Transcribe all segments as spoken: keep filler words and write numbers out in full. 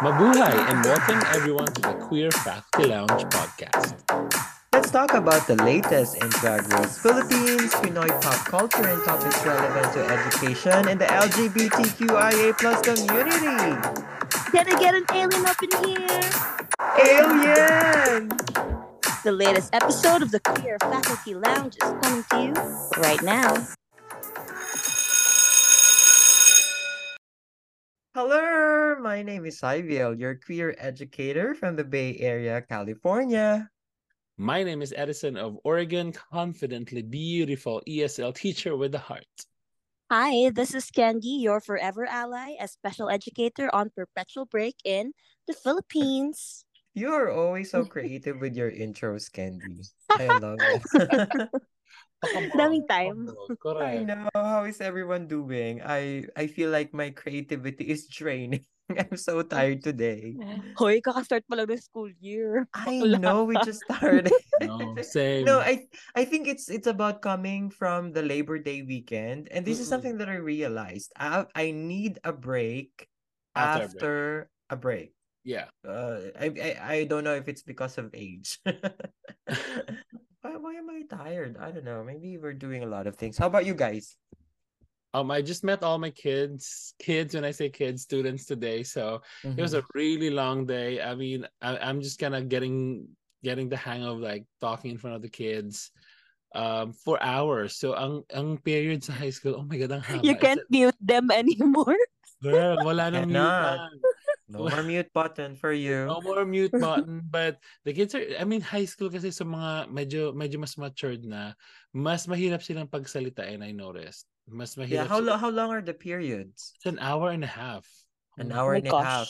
Mabuhay and welcome everyone to the Queer Faculty Lounge podcast. Let's talk about the latest in Drag Race Philippines, Pinoy pop culture, and topics relevant to education and the L G B T Q I A plus community. Can I get an alien up in here? Alien! The latest episode of the Queer Faculty Lounge is coming to you right now. Hello, my name is Saibiel, your queer educator from the Bay Area, California. My name is Edison of Oregon, confidently beautiful E S L teacher with a heart. Hi, this is Candy, your forever ally, a special educator on perpetual break in the Philippines. You are always so creative with your intros, Candy. I love it. Daming time. Correct. I know. How is everyone doing? I I feel like my creativity is draining. I'm so tired today. Hoy, kaka-start pa lang ng school year. I know, we just started. No, same. No, I I think it's it's about coming from the Labor Day weekend, and this mm-hmm. is something that I realized. I I need a break after, after a break. A break. Yeah. Uh, I, I I don't know if it's because of age. Why, why am I tired? I don't know. Maybe we're doing a lot of things. How about you guys? Um, I just met all my kids. Kids, when I say kids, students today. So mm-hmm. it was a really long day. I mean, I, I'm just kind of getting getting the hang of like talking in front of the kids um, for hours. So ang ang period sa high school, oh my God, ang haba. You can't it... mute them anymore? Girl, wala nang mute. No more mute button for you. No more mute button. But the kids are, I mean, high school kasi sa mga medyo, medyo mas matured na, mas mahirap silang pagsalitain, I noticed. Mas mahirap. Yeah, how, lo- how long are the periods? It's an hour and a half. An hour oh and gosh. a half.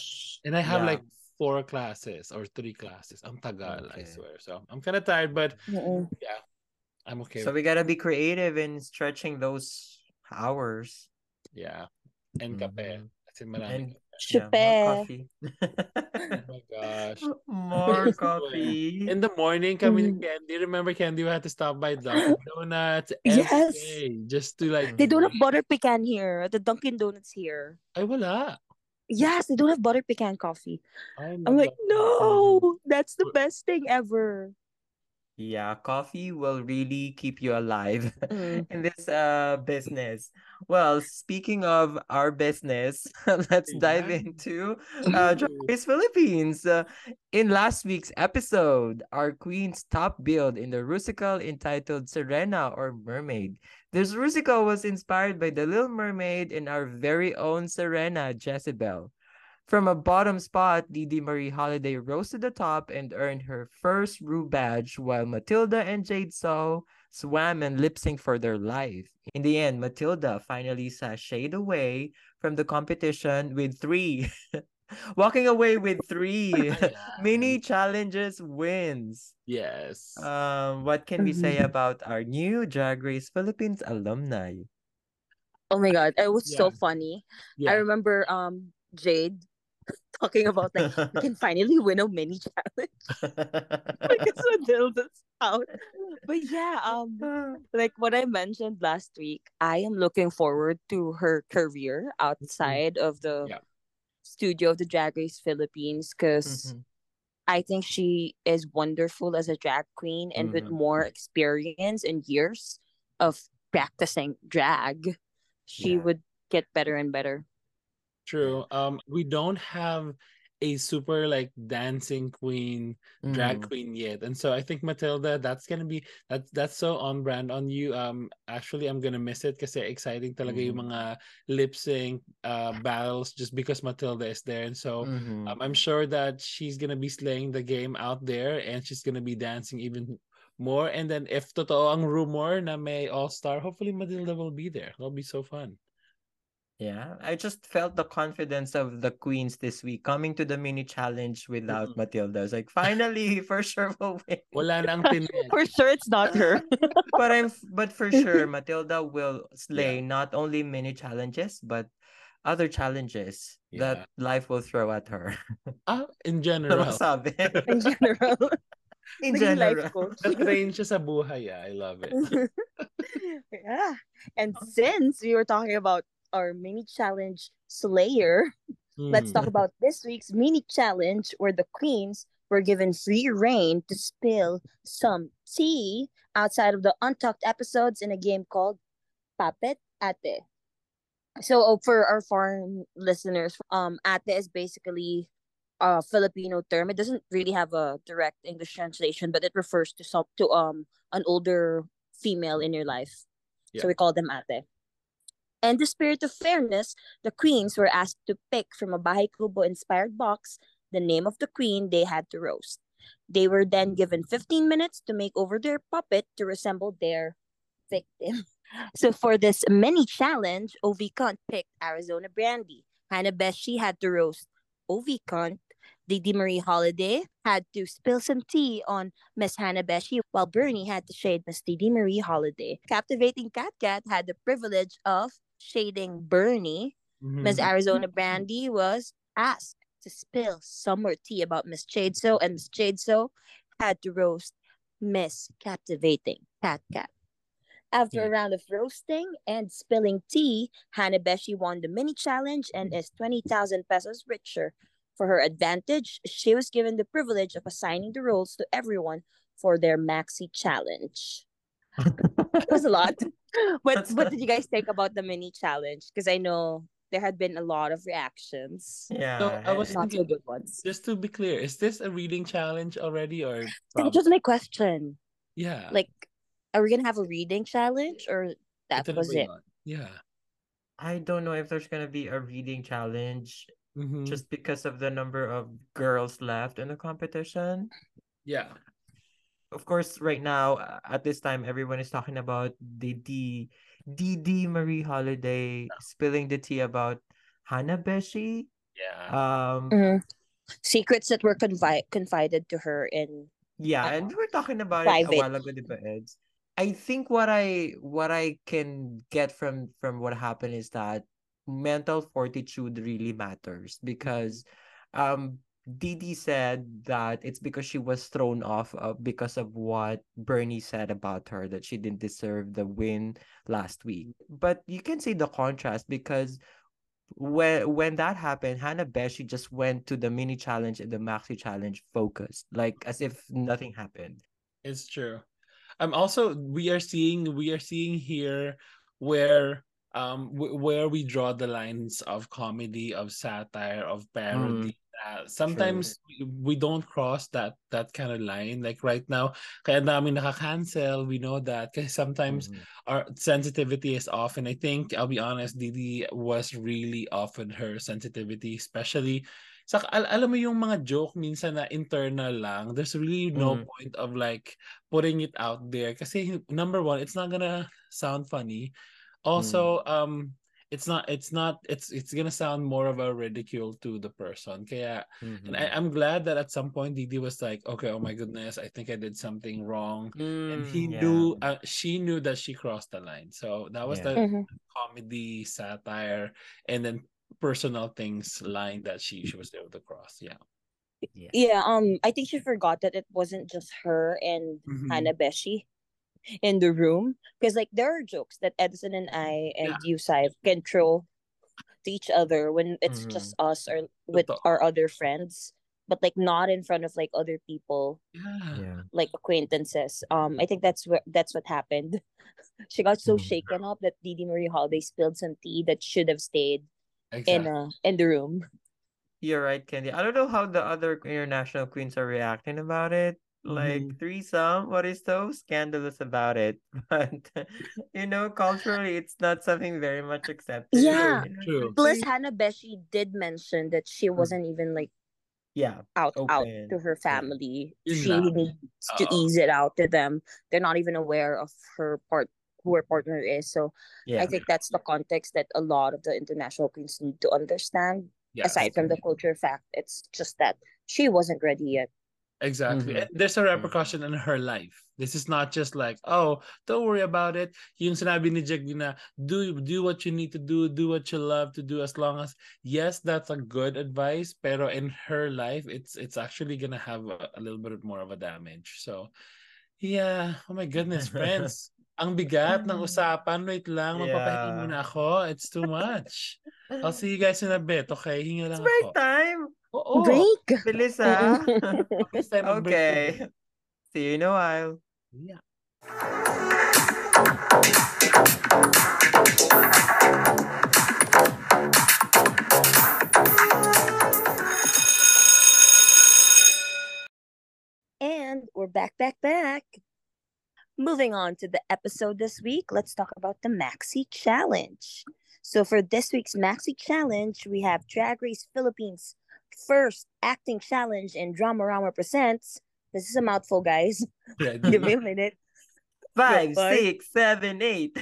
And I have yeah. like four classes or three classes. Ang tagal, okay. I swear. So I'm kind of tired, but Mm-mm. yeah, I'm okay. So we got to be creative in stretching those hours. Yeah. And mm-hmm. kape. Kasi maraming and- Yeah, more coffee. Oh my gosh. More coffee. In the morning, kami mm-hmm. Candy. Remember, Candy, we had to stop by Dunkin' Donuts every yes. day just to like... They don't have butter pecan here. The Dunkin' Donuts here. Ay, wala. Yes, they don't have butter pecan coffee. I'm, I'm like, no! That's the best thing ever. Yeah, coffee will really keep you alive mm. in this uh business. Well, speaking of our business, let's yeah. dive into uh, Drag Race Philippines. Uh, in last week's episode, our queen's top build in the Rusical entitled Serena or Mermaid. This Rusical was inspired by the Little Mermaid and our very own Serena Jezebel. From a bottom spot, DeeDee Marie Holliday rose to the top and earned her first Rue badge while Matilda and Jade So swam and lip-synced for their life. In the end, Matilda finally sashayed away from the competition with three. Walking away with three mini challenges wins. Yes. Um, what can we say about our new Drag Race Philippines alumni? Oh my God, it was yeah. so funny. Yeah. I remember um Jade talking about like we can finally win a mini challenge because Matilda's out. But yeah, um, like what I mentioned last week, I am looking forward to her career outside mm-hmm. of the yeah. studio of the Drag Race Philippines because mm-hmm. I think she is wonderful as a drag queen and mm-hmm. with more experience and years of practicing drag, she yeah. would get better and better. True. Um, we don't have a super like dancing queen, mm. drag queen yet, and so I think Matilda, that's gonna be that that's so on brand on you. Um, actually, I'm gonna miss it kasi exciting talaga mm. yung mga lip sync uh battles just because Matilda is there, and so mm-hmm. um, I'm sure that she's gonna be slaying the game out there, and she's gonna be dancing even more. And then if totoo ang rumor na may all star, hopefully Matilda will be there. That'll be so fun. Yeah, I just felt the confidence of the queens this week coming to the mini challenge without mm-hmm. Matilda. I was like, finally, for sure we'll win. Wala nang tinit. For sure, it's not her. But I'm, but for sure, Matilda will slay yeah. not only mini challenges but other challenges yeah. that life will throw at her. Ah, in general. In general. In general. Na-train siya sa buhay. I love it. Yeah, and since we were talking about our mini challenge slayer, Mm. Let's talk about this week's mini challenge where the queens were given free reign to spill some tea outside of the Untucked episodes in a game called Papet Ate. So for our foreign listeners, um, ate is basically a Filipino term. It doesn't really have a direct English translation, but it refers to some, to um an older female in your life. Yeah. So we call them ate. And the spirit of fairness, the queens were asked to pick from a Bahay Kubo-inspired box the name of the queen they had to roast. They were then given fifteen minutes to make over their puppet to resemble their victim. So for this mini challenge, Ovi Kunt picked Arizona Brandy. Hanna Beshi had to roast Ovi Kunt. DeeDee Marie Holliday had to spill some tea on Miss Hanna Beshi, while Bernie had to shade Miss DeeDee Marie Holliday. Captivating Katkat had the privilege of shading Bernie. Mm-hmm. Miss Arizona Brandy was asked to spill summer tea about Miss Jade So, and Miss Jade So had to roast Miss Captivating Katkat. After a round of roasting and spilling tea, Hanna Beshi won the mini challenge and is twenty thousand pesos richer. For her advantage, she was given the privilege of assigning the roles to everyone for their maxi challenge. It was a lot. What what did you guys think about the mini challenge? Because I know there had been a lot of reactions. Yeah, so I was not thinking, so good ones. Just to be clear, is this a reading challenge already, or that was my question? Yeah, like, are we gonna have a reading challenge, or that was it? Not. Yeah, I don't know if there's gonna be a reading challenge, mm-hmm, just because of the number of girls left in the competition. Yeah, of course. Right now, at this time, everyone is talking about the D. DeeDee Marie Holliday spilling the tea about Hanna Beshi. Yeah. Um, mm-hmm. Secrets that were confi- confided to her in. Yeah, uh, and we were talking about private. It a while ago, diba, Eds? I think what I what I can get from from what happened is that mental fortitude really matters, because um, DeeDee said that it's because she was thrown off uh, because of what Bernie said about her, that she didn't deserve the win last week. But you can see the contrast, because when when that happened, Hanna Beshi just went to the mini challenge and the maxi challenge focused, like as if nothing happened. It's true. I'm um, also we are seeing we are seeing here where um w- where we draw the lines of comedy, of satire, of parody. Mm. Uh, sometimes we, we don't cross that that kind of line. Like right now, kaya namin naka-cancel, we know that. Because sometimes mm-hmm. our sensitivity is off, and I think, I'll be honest, DeeDee was really off with her sensitivity, especially. Sa al- alam mo yung mga joke minsan na internal lang. There's really no mm-hmm. point of like putting it out there. Kasi number one, it's not gonna sound funny. Also, mm-hmm. um. It's not. It's not. It's. It's gonna sound more of a ridicule to the person. Kaya, mm-hmm. and I, I'm glad that at some point DeeDee was like, okay, oh my goodness, I think I did something wrong, mm, and he yeah. knew. Uh, she knew that she crossed the line. So that was yeah. the mm-hmm. comedy, satire, and then personal things line that she she was able to cross. Yeah. Yeah. yeah um. I think she forgot that it wasn't just her and mm-hmm. Hanna Beshi in the room, because like there are jokes that Edison and I and yeah. you, Saif, can throw to each other when it's mm-hmm. just us or with That's our other friends, but like not in front of like other people, yeah. like acquaintances. Um, I think that's what that's what happened. She got so mm-hmm. shaken up that DeeDee Marie Holliday spilled some tea that should have stayed exactly. in uh in the room. You're right, Candy. I don't know how the other international queens are reacting about it. Like mm-hmm. threesome, what is so scandalous about it? But you know, culturally, it's not something very much accepted. Yeah, true. Plus, Hanna Beshi did mention that she wasn't even like, yeah, out open. out to her family. Yeah. She needs to Uh-oh. ease it out to them. They're not even aware of her part, who her partner is. So, yeah. I think that's the context that a lot of the international queens need to understand. Yeah, aside from true. the culture fact, it's just that she wasn't ready yet. Exactly. Mm-hmm. There's a repercussion mm-hmm. in her life. This is not just like, oh, don't worry about it. Yung sinabi ni Jake na, do do what you need to do, do what you love to do, as long as, yes, that's a good advice, pero in her life, it's it's actually going to have a, a little bit more of a damage. So, yeah. Oh my goodness, friends. Ang bigat ng usapan. Wait lang, yeah. mapapahingin na ako. It's too much. I'll see you guys in a bit. Okay, hinga lang break ako. Break time. Oo. Break. Bilis ah. Okay. See you in a while. Yeah. And we're back, back, back. Moving on to the episode this week, let's talk about the Maxi Challenge. So for this week's Maxi Challenge, we have Drag Race Philippines' first acting challenge in Drama-rama presents. This is a mouthful, guys. Yeah, give me a minute. Five, so six, seven, eight.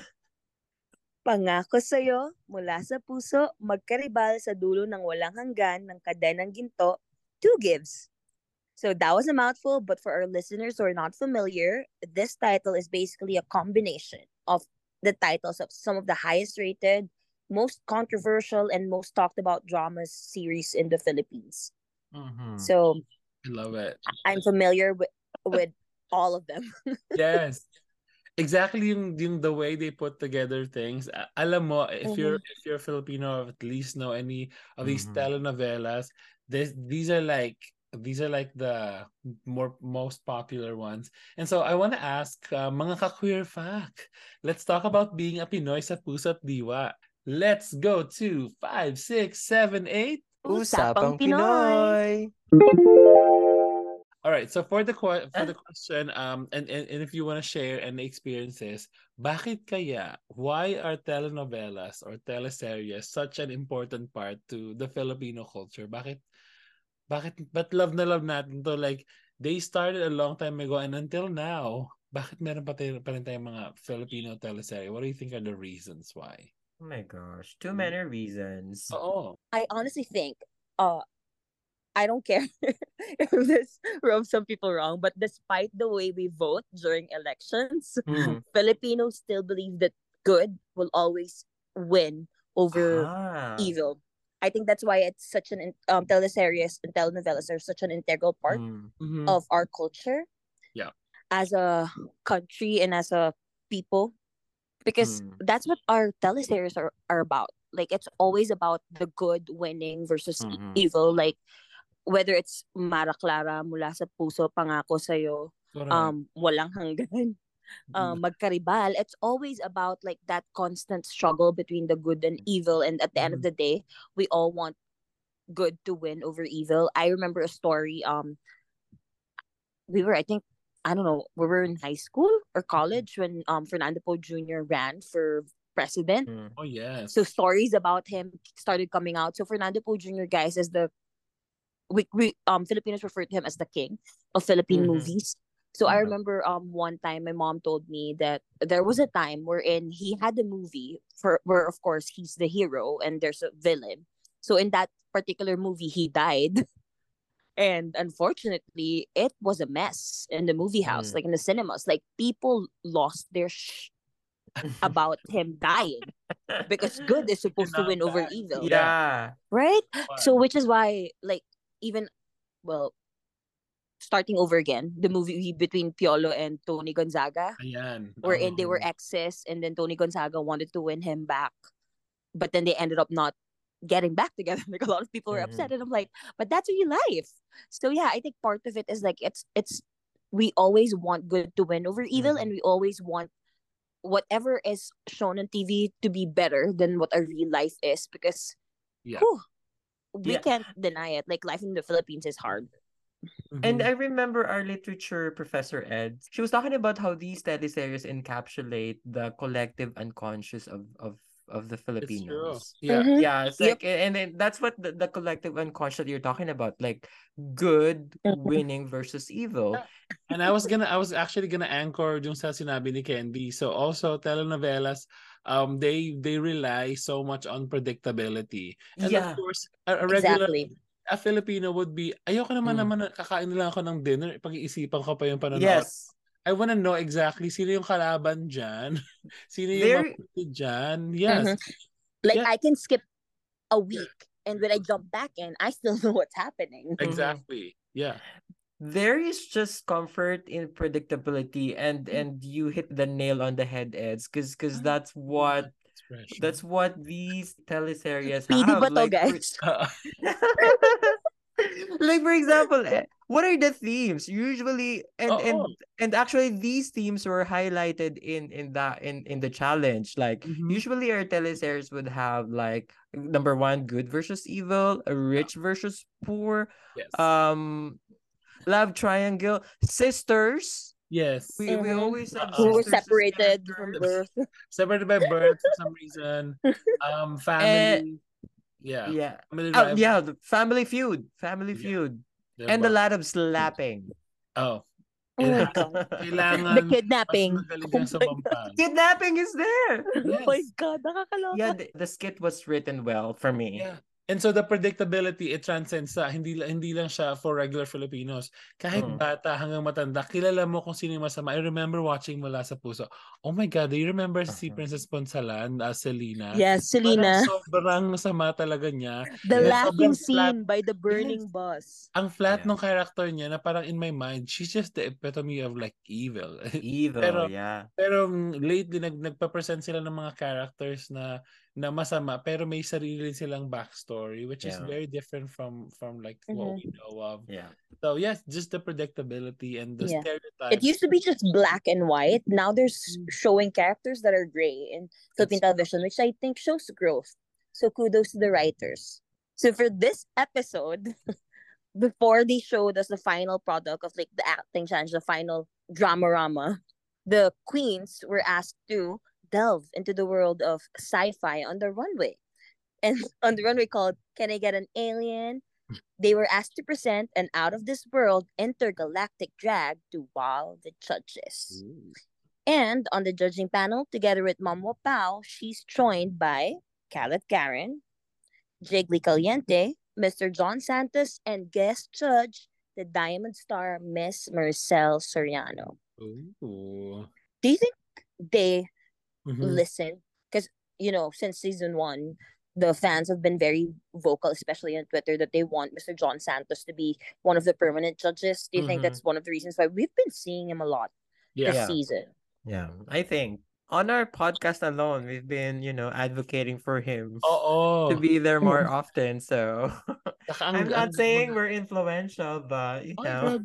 Pangako Sayo, Mula sa Puso, Magkaribal sa Dulo ng Walang Hanggan ng Kadenang Ginto, Two Gives. So that was a mouthful, but for our listeners who are not familiar, this title is basically a combination of the titles of some of the highest rated, most controversial, and most talked about dramas series in the Philippines. Mm-hmm. So I love it. I'm familiar with, with all of them. Yes. Exactly, yung, yung the way they put together things. Alam mo, if mm-hmm. you're if you're Filipino, or at least know any of these mm-hmm. telenovelas, this, these are like These are like the more most popular ones. And so I want to ask, uh, mga ka-queer fact, let's talk about being a Pinoy sa Puso at Diwa. Let's go to five, six, seven, eight. Usapang Pinoy! All right, so for the, for the question, um, and, and, and if you want to share any experiences, bakit kaya, why are telenovelas or teleseries such an important part to the Filipino culture? Bakit? Bakit, but love na love natin to, like, they started a long time ago and until now, bakit meron pa, tayo, pa rin tayong mga Filipino teleserye? What do you think are the reasons why? Oh my gosh, too many reasons. Oo. I honestly think, uh, I don't care if this rubs some people wrong, but despite the way we vote during elections, mm. Filipinos still believe that good will always win over ah. evil. I think that's why it's such an um, teleseries and telenovelas are such an integral part mm-hmm. of our culture, yeah, as a country and as a people, because mm. that's what our teleseries are, are about. Like, it's always about the good winning versus mm-hmm. evil. Like, whether it's Mara Clara, Mula sa Puso, Pangako Sayo, um, Walang Hanggan, Um, Magkaribal, it's always about like that constant struggle between the good and evil, and at the end of the day we all want good to win over evil. I remember a story, um we were I think I don't know we were in high school or college when um Fernando Poe Junior ran for president. Oh yeah. So stories about him started coming out. So Fernando Poe Junior, guys, is the we, we um Filipinos refer to him as the king of Philippine mm-hmm. movies. So I remember um one time my mom told me that there was a time wherein he had a movie for where of course he's the hero and there's a villain. So in that particular movie he died. And unfortunately it was a mess in the movie house, mm. like in the cinemas. Like, people lost their shh about him dying because good is supposed to win that. Over evil. Yeah. Right? But... So which is why like even well starting over again, the movie between Piolo and Tony Gonzaga, Ayan. wherein oh. they were exes, and then Tony Gonzaga wanted to win him back, but then they ended up not getting back together. Like, a lot of people were mm-hmm. upset, and I'm like, but that's your life. So yeah, I think part of it is like it's it's we always want good to win over evil, mm-hmm. and we always want whatever is shown on T V to be better than what our real life is, because yeah. whew, we yeah. can't deny it. Like, life in the Philippines is hard. Mm-hmm. And I remember our literature professor, Ed, she was talking about how these teleseries encapsulate the collective unconscious of, of, of the Filipinos. Yeah, mm-hmm. yeah. It's yep. like, and it, that's what the, the collective unconscious you're talking about, like good winning versus evil. And I was gonna, I was actually gonna anchor yung sa sinabi ni Candy. So also telenovelas, um, they they rely so much on predictability. And yeah, of course, a, a regular. Exactly. A Filipino would be, ayoko naman mm. naman, kakain lang ako ng dinner, pag-iisipan ko pa yung panonood. Yes. I want to know exactly sino yung kalaban dyan, sino yung maputi dyan. Yes. Mm-hmm. Like, yeah. I can skip a week and when I jump back in, I still know what's happening. Exactly. Mm-hmm. Yeah. There is just comfort in predictability, and, and you hit the nail on the head, Eds, because that's what expression. That's what these teleseries have. P D ba to, like, guys? Like, for example, what are the themes usually? And oh, and oh. and actually, these themes were highlighted in in that in in the challenge. Like, mm-hmm. usually our teleseries would have, like, number one, good versus evil, rich versus poor, yes. um, love triangle, sisters. Yes, we mm-hmm. we always have who were separated from birth, separated by birth for some reason. Um, family. And, Yeah, yeah, oh, yeah. The Family Feud, Family yeah. Feud, they're and both. A lot of slapping. Oh, yeah. The kidnapping. Oh kidnapping is there. Yes. Oh my God, nakakaloka. Yeah, the, the skit was written well for me. Yeah. And so the predictability, it transcends sa hindi hindi lang siya for regular Filipinos. Kahit mm. bata hanggang matanda, kilala mo kung sino yung masama. I remember watching Mula sa Puso. Oh my God, do you remember uh-huh. si Princess Ponsalan, uh, Selena? Yes, Selena. Parang sobrang masama talaga niya. The yes. laughing scene by the burning yes. bus. Ang flat yeah. ng character niya na parang in my mind, she's just the epitome of, like, evil. Evil, pero, yeah. Pero lately, nag, nagpa-present sila ng mga characters na na masama pero may sarili silang backstory which yeah. is very different from from like mm-hmm. what we know of. Yeah. So yes, just the predictability and the yeah. stereotypes. It used to be just black and white. Now there's mm-hmm. showing characters that are gray in Philippine television, which I think shows growth. So kudos to the writers. So for this episode, before they showed us the final product of, like, the acting challenge, the final drama-rama, the queens were asked to delve into the world of sci-fi on the runway. And on the runway called Can I Get an Alien? They were asked to present an out-of-this-world intergalactic drag to wow the judges. Ooh. And on the judging panel, together with Mama Pau, she's joined by Kaladkaren, Jiggly Caliente, Mister John Santos, and guest judge, the Diamond Star, Miss Maricel Soriano. Ooh. Do you think they Mm-hmm. listen, because, you know, since season one, the fans have been very vocal, especially on Twitter, that they want Mister John Santos to be one of the permanent judges. Do you mm-hmm. think that's one of the reasons why we've been seeing him a lot yeah. this season? Yeah, I think on our podcast alone, we've been, you know, advocating for him oh, oh. to be there more often. So I'm not saying we're influential, but, you know,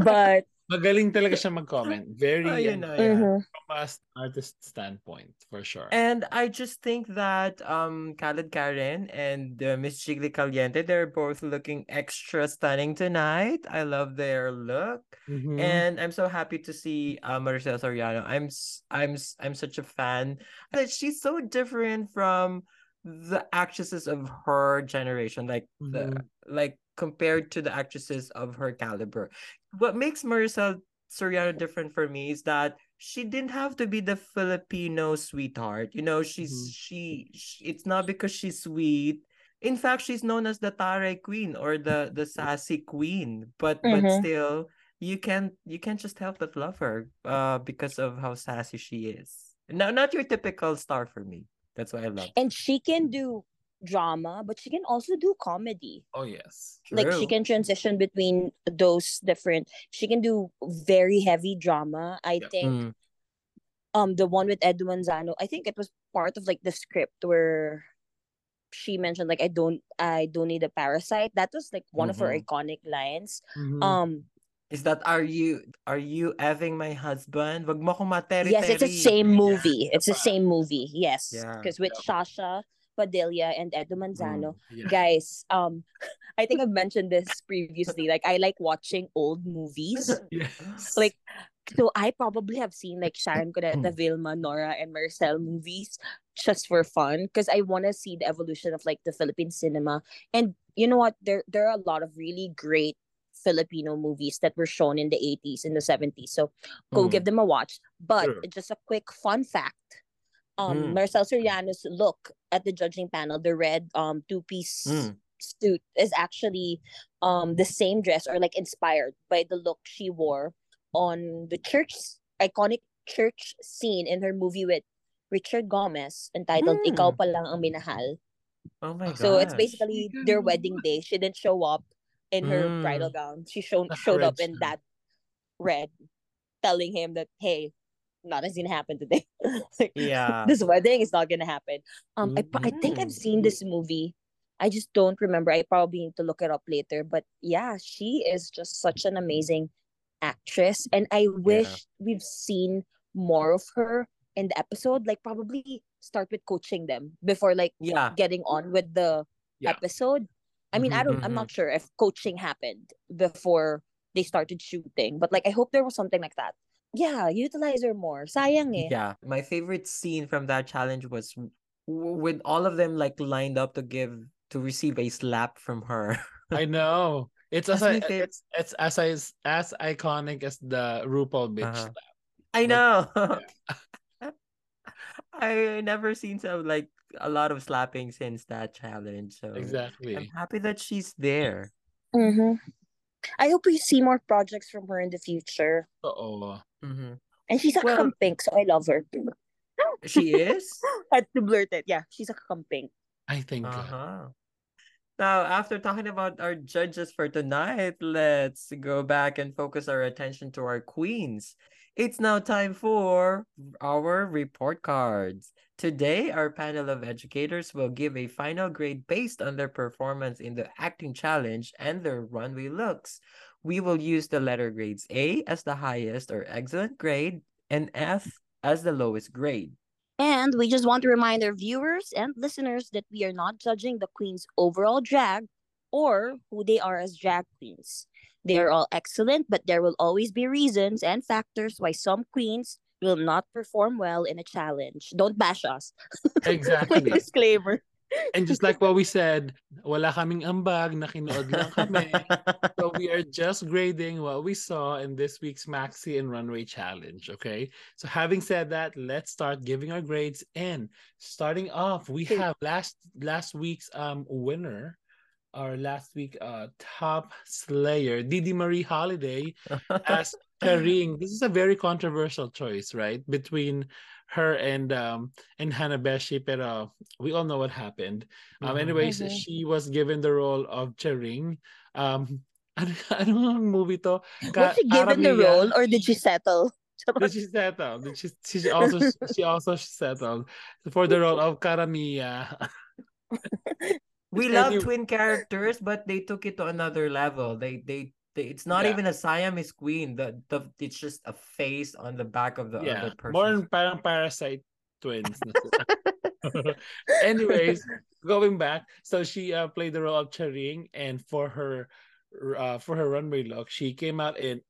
but. Magaling talaga siya mag-comment. Very, oh, you know, yeah. mm-hmm. from an artist standpoint, for sure. And I just think that um, Kaladkaren and uh, Miss Jiggly Caliente, they're both looking extra stunning tonight. I love their look, mm-hmm. and I'm so happy to see uh, Maricel Soriano. I'm, I'm, I'm such a fan. She's so different from the actresses of her generation, like mm-hmm. the like. compared to the actresses of her caliber. What makes Maricel Soriano different for me is that she didn't have to be the Filipino sweetheart. You know, she's mm-hmm. she, she it's not because she's sweet. In fact, she's known as the Taray Queen or the the sassy queen, but mm-hmm. but still you can you can't just help but love her uh because of how sassy she is. Now, not your typical star for me. That's why I love her. And she can do drama, but she can also do comedy. Oh yes, true. Like, she can transition between those different. She can do very heavy drama. I yeah. think, mm. um, the one with Ed Manzano, I think it was part of, like, the script where she mentioned, like, I don't, I don't need a parasite. That was, like, one mm-hmm. of her iconic lines. Mm-hmm. Um, is that are you are you having my husband? Wag mo akong materi-teri. Yes, it's the same movie. Yeah. It's the same movie. Yes, because yeah. with yeah. Sasha Padilla and Edo Manzano. Mm, yeah. Guys, um, I think I've mentioned this previously. Like, I like watching old movies. Yes. Like, so I probably have seen, like, Sharon Cuneta, Vilma, Nora, and Maricel movies just for fun. Because I want to see the evolution of, like, the Philippine cinema. And you know what? There, there are a lot of really great Filipino movies that were shown in the eighties and the seventies. So go mm. give them a watch. But sure. just a quick fun fact. Um, mm. Maricel Soriano's look at the judging panel, the red um two-piece mm. suit, is actually um the same dress or, like, inspired by the look she wore on the church iconic church scene in her movie with Richard Gomez entitled mm. Ikaw Palang Ang Minahal. Oh my god. So it's basically their wedding day. She didn't show up in mm. her bridal gown. She shown, showed up in that red, telling him that, hey, nothing's gonna happen today. Like, yeah, this wedding is not gonna happen. Um, mm-hmm. I I think I've seen this movie. I just don't remember. I probably need to look it up later. But yeah, she is just such an amazing actress, and I wish yeah. we've seen more of her in the episode. Like, probably start with coaching them before like yeah. getting on with the yeah. episode. I mean, mm-hmm. I don't. I'm not sure if coaching happened before they started shooting, but like, I hope there was something like that. Yeah, utilize her more. Sayang eh. Yeah, my favorite scene from that challenge was w- with all of them like lined up to give to receive a slap from her. I know. It's as I, it's, it's as I, as iconic as the RuPaul bitch uh-huh. slap. I like, know. Yeah. I never seen so like a lot of slapping since that challenge. So exactly. I'm happy that she's there. Mm-hmm. I hope we see more projects from her in the future. Uh-oh. Mm-hmm. And she's a well, kampink, so I love her. She is? I had to blurt it. Yeah, she's a kampink. I think. Uh-huh. Now, after talking about our judges for tonight, let's go back and focus our attention to our queens. It's now time for our report cards. Today, our panel of educators will give a final grade based on their performance in the acting challenge and their runway looks. We will use the letter grades A as the highest or excellent grade and F as the lowest grade. And we just want to remind our viewers and listeners that we are not judging the queen's overall drag or who they are as drag queens. They are all excellent, but there will always be reasons and factors why some queens will not perform well in a challenge. Don't bash us. Exactly. Like, disclaimer. And just like what we said, wala kaming ambag, nakinood lang kami. So we are just grading what we saw in this week's Maxi and Runway Challenge, okay? So having said that, let's start giving our grades. And starting off, we have last last week's um winner, our last week uh top slayer, DeeDee Marie Holliday as Karing. This is a very controversial choice, right? Between her and um and Hanna Beshi, pero we all know what happened. Um, mm-hmm. Anyways, mm-hmm. she was given the role of Charing. Um, ano anong movie to? Ka- was she given Aramia. The role, or did she settle? Did she settle? Did she? She also she also settled for the role of Karamia. We love anyway. Twin characters, but they took it to another level. They they. It's not yeah. even a Siamese queen. The, the it's just a face on the back of the yeah. other person. More parang parasite twins. Anyways, going back, so she uh, played the role of Charing, and for her uh, for her runway look, she came out in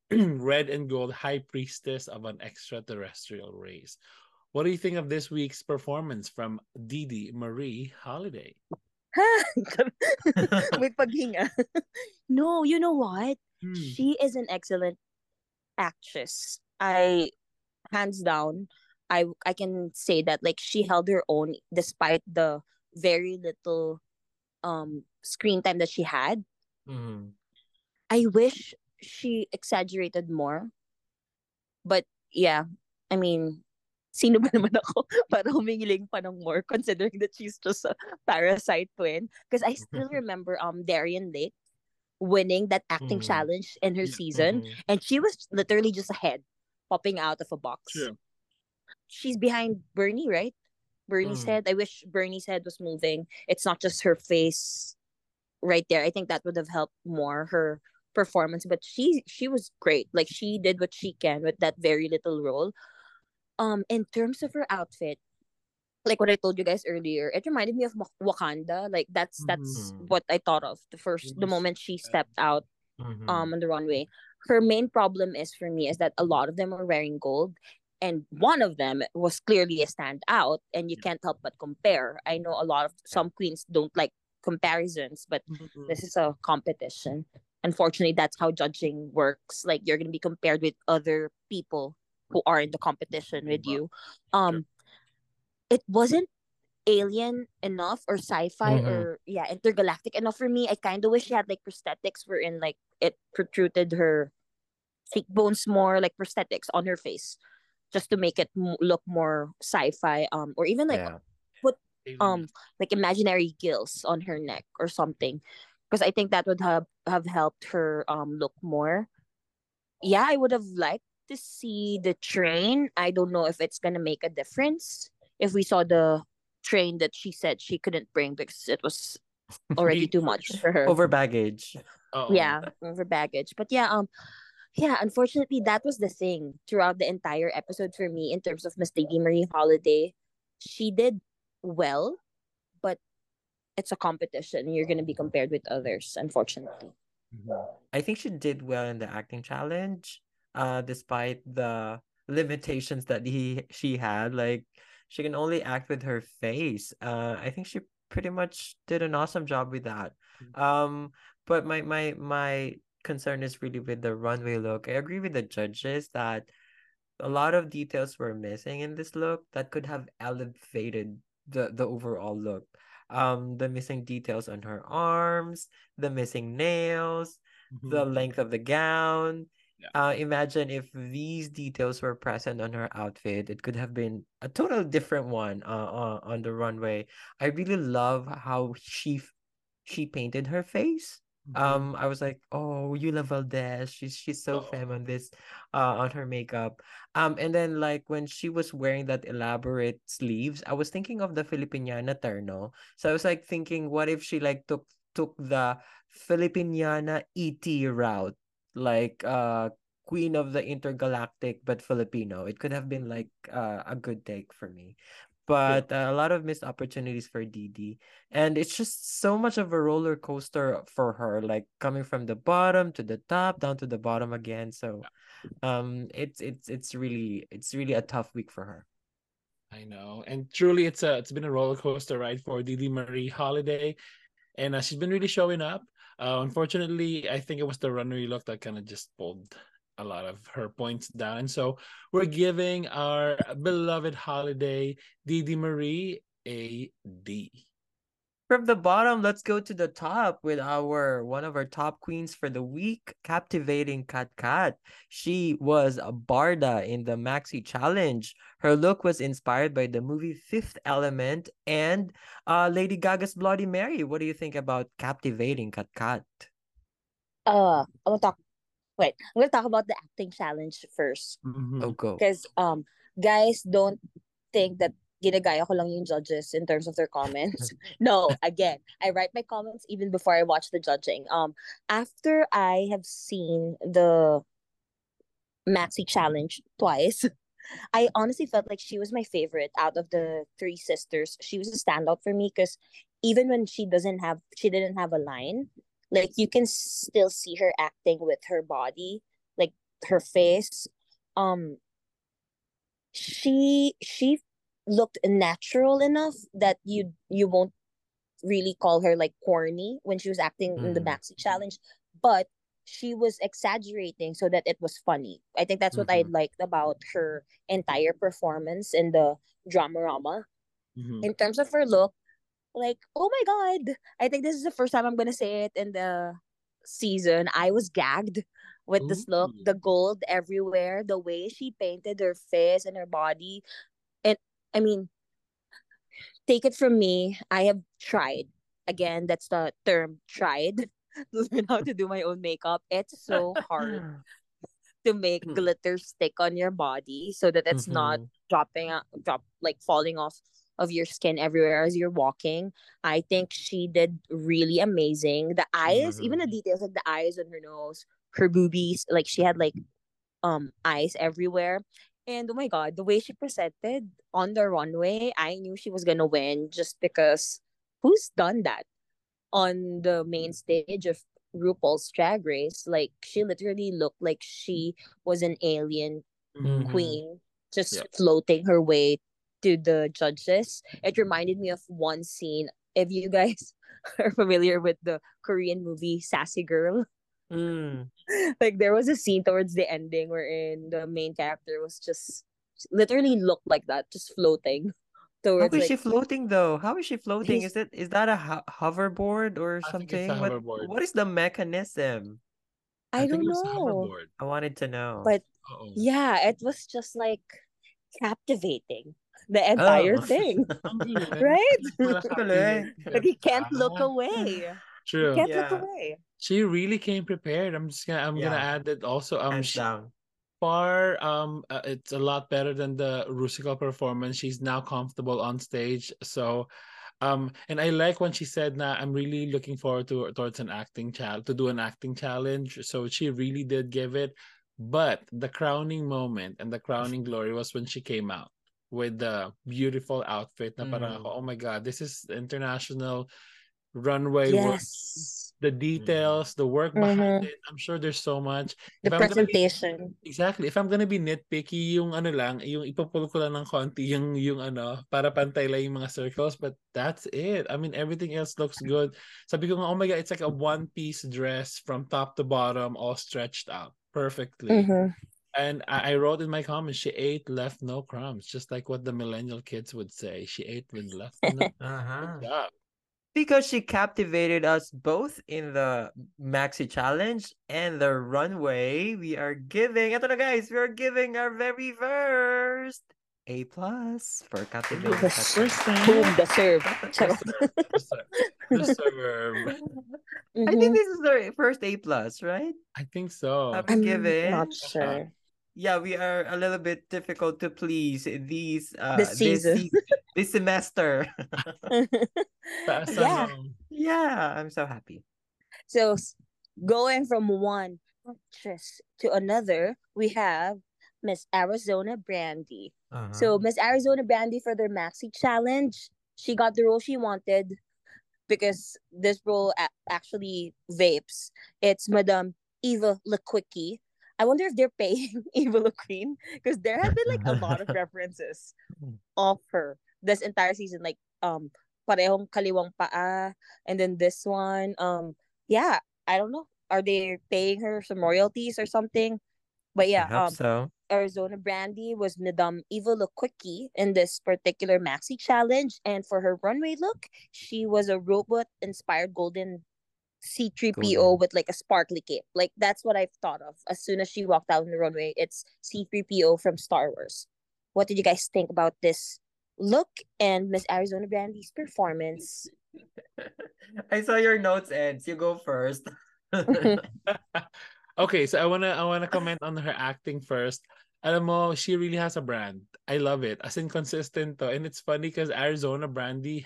red and gold, high priestess of an extraterrestrial race. What do you think of this week's performance from DeeDee Marie Holliday? With paghinga. No, you know what? Hmm. She is an excellent actress. I, hands down, I I can say that, like, she held her own despite the very little um screen time that she had. Mm-hmm. I wish she exaggerated more. But yeah, I mean, sino ba naman ako para humingiling pa ng more, considering that she's just a parasite twin? Because I still remember um Darian Lake winning that acting mm-hmm. challenge in her season, mm-hmm. and she was literally just a head popping out of a box. Sure. She's behind Bernie, right? Bernie's mm. head. I wish Bernie's head was moving. It's not just her face right there. I think that would have helped more her performance. But she she was great. Like, she did what she can with that very little role. Um, in terms of her outfit, like what I told you guys earlier, it reminded me of Wakanda. Like, that's that's mm-hmm. what I thought of the first the moment she stepped out mm-hmm. um on the runway. Her main problem is for me is that a lot of them are wearing gold, and one of them was clearly a standout, and you can't help but compare. I know a lot of some queens don't like comparisons, but mm-hmm. this is a competition. Unfortunately, that's how judging works. Like, you're gonna be compared with other people who are in the competition with you. Um, it wasn't alien enough or sci-fi mm-hmm. or yeah intergalactic enough for me. I kind of wish she had like prosthetics wherein like it protruded her cheekbones more, like prosthetics on her face, just to make it m- look more sci-fi. Um, or even like yeah. put um like imaginary gills on her neck or something, because I think that would have have helped her um look more. Yeah, I would have liked to see the train. I don't know if it's gonna make a difference if we saw the train that she said she couldn't bring because it was already too much for her. Over baggage. Uh-oh. Yeah, over baggage. But yeah, um, yeah, unfortunately, that was the thing throughout the entire episode for me in terms of Miss DeeDee Marie Holliday. She did well, but it's a competition. You're going to be compared with others, unfortunately. I think she did well in the acting challenge, uh, despite the limitations that he she had. Like, she can only act with her face. Uh, I think she pretty much did an awesome job with that. Um, but my my my concern is really with the runway look. I agree with the judges that a lot of details were missing in this look that could have elevated the, the overall look. Um, the missing details on her arms, the missing nails, mm-hmm. the length of the gown. Yeah. Uh, imagine if these details were present on her outfit. It could have been a totally different one uh, uh, on the runway. I really love how she she painted her face. Um, I was like, oh, Yula Valdez, she's she's so Uh-oh. femme on this, uh, on her makeup. Um, and then like when she was wearing that elaborate sleeves, I was thinking of the Filipiniana terno. So I was like thinking, what if she like took took the Filipiniana E T route, like uh, Queen of the Intergalactic but Filipino? It could have been like uh, a good take for me. But uh, a lot of missed opportunities for DeeDee. And it's just so much of a roller coaster for her, like coming from the bottom to the top, down to the bottom again. So um, it's it's it's really it's really a tough week for her. I know. And truly, it's a, it's been a roller coaster ride for DeeDee Marie Holliday. And uh, she's been really showing up. Uh, unfortunately, I think it was the runway look that kind of just pulled a lot of her points down. And so we're giving our beloved Holiday, DeeDee Marie, a D. From the bottom, let's go to the top with our one of our top queens for the week, Captivating Katkat. She was a Barda in the Maxi Challenge. Her look was inspired by the movie Fifth Element and uh, Lady Gaga's Bloody Mary. What do you think about Captivating Katkat? Uh, I'm going to talk Wait, I'm going to talk about the acting challenge first. Mm-hmm. Oh, go. Because um, guys don't think that ginagaya ko lang yung judges in terms of their comments. No, again, I write my comments even before I watch the judging. Um, after I have seen the Maxi Challenge twice, I honestly felt like she was my favorite out of the three sisters. She was a standout for me because even when she doesn't have, she didn't have a line, like, you can still see her acting with her body, like, her face. Um, she she looked natural enough that you you won't really call her, like, corny when she was acting mm. in the Maxi Challenge. But she was exaggerating so that it was funny. I think that's mm-hmm. what I liked about her entire performance in the Drama-rama. Mm-hmm. In terms of her look, like, oh my God, I think this is the first time I'm going to say it in the season. I was gagged with Ooh. this look, the gold everywhere, the way she painted her face and her body. And I mean, take it from me, I have tried. Again, that's the term, tried, to learn how to do my own makeup. It's so hard to make glitter stick on your body so that it's mm-hmm. not dropping, drop like falling off of your skin everywhere as you're walking. I think she did really amazing. The eyes, mm-hmm. even the details, like the eyes on her nose, her boobies, like she had like um eyes everywhere. And oh my God, the way she presented on the runway, I knew she was gonna win just because who's done that on the main stage of RuPaul's Drag Race? Like, she literally looked like she was an alien mm-hmm. queen just yeah. floating her way to the judges. It reminded me of one scene. If you guys are familiar with the Korean movie Sassy Girl, mm. like there was a scene towards the ending wherein the main character was just literally looked like that, just floating. Towards, How is like, she floating though? How is she floating? Is that is that a ho- hoverboard or I something? What, what is the mechanism? I, I don't know. I wanted to know. But Uh-oh. yeah, it was just like captivating. The entire oh. thing. Right? Like, you can't look away. True. You can't yeah. look away. She really came prepared. I'm just gonna I'm yeah. gonna add that also. Um, she, par. Um, uh, it's a lot better than the Rusical performance. She's now comfortable on stage. So, um, and I like when she said, "Nah, I'm really looking forward to towards an acting challenge to do an acting challenge." So she really did give it. But the crowning moment and the crowning glory was when she came out with the beautiful outfit. Na parang, mm. oh my God, this is international runway yes. work. The details, the work behind mm-hmm. it. I'm sure there's so much. The if presentation. Be, exactly. If I'm gonna be nitpicky, yung ano lang, yung ipapull ko lang ng konti, yung, yung ano, para pantay lang yung mga circles. But that's it. I mean, everything else looks good. Sabi ko, oh my God, it's like a one-piece dress from top to bottom, all stretched out perfectly. Mm-hmm. And I wrote in my comments, she ate, left no crumbs, just like what the millennial kids would say. She ate with left no crumbs. Uh-huh. Because she captivated us both in the Maxi Challenge and the runway. We are giving, ito na guys, we are giving our very first A plus for captivating. The first time. Boom, the serve. The serve. The serve. Mm-hmm. I think this is the first A plus, right? I think so. I'm giving. Not sure. Uh-huh. Yeah, we are a little bit difficult to please these uh, this season, this, season, this semester. yeah. yeah, I'm so happy. So going from one actress to another, we have Miss Arizona Brandy. Uh-huh. So Miss Arizona Brandy for their Maxi Challenge, she got the role she wanted because this role actually vapes. It's Madame Eva Laqueen. I wonder if they're paying Eva Laqueen because there have been like a lot of references of her this entire season, like um parehong kaliwang paa, and then this one, um yeah, I don't know, are they paying her some royalties or something? But yeah, um, so. Arizona Brandy was Madame Eva Laqueen in this particular Maxi Challenge, and for her runway look, she was a robot-inspired golden C three P O with like a sparkly cape. Like that's what I've thought of as soon as she walked out on the runway. It's C three P O from Star Wars. What did you guys think about this look and Miss Arizona Brandy's performance? I saw your notes, Eds. You go first. Okay, so I wanna I wanna comment on her acting first. Alam mo, she really has a brand. I love it. As in consistent though, and it's funny because Arizona Brandy,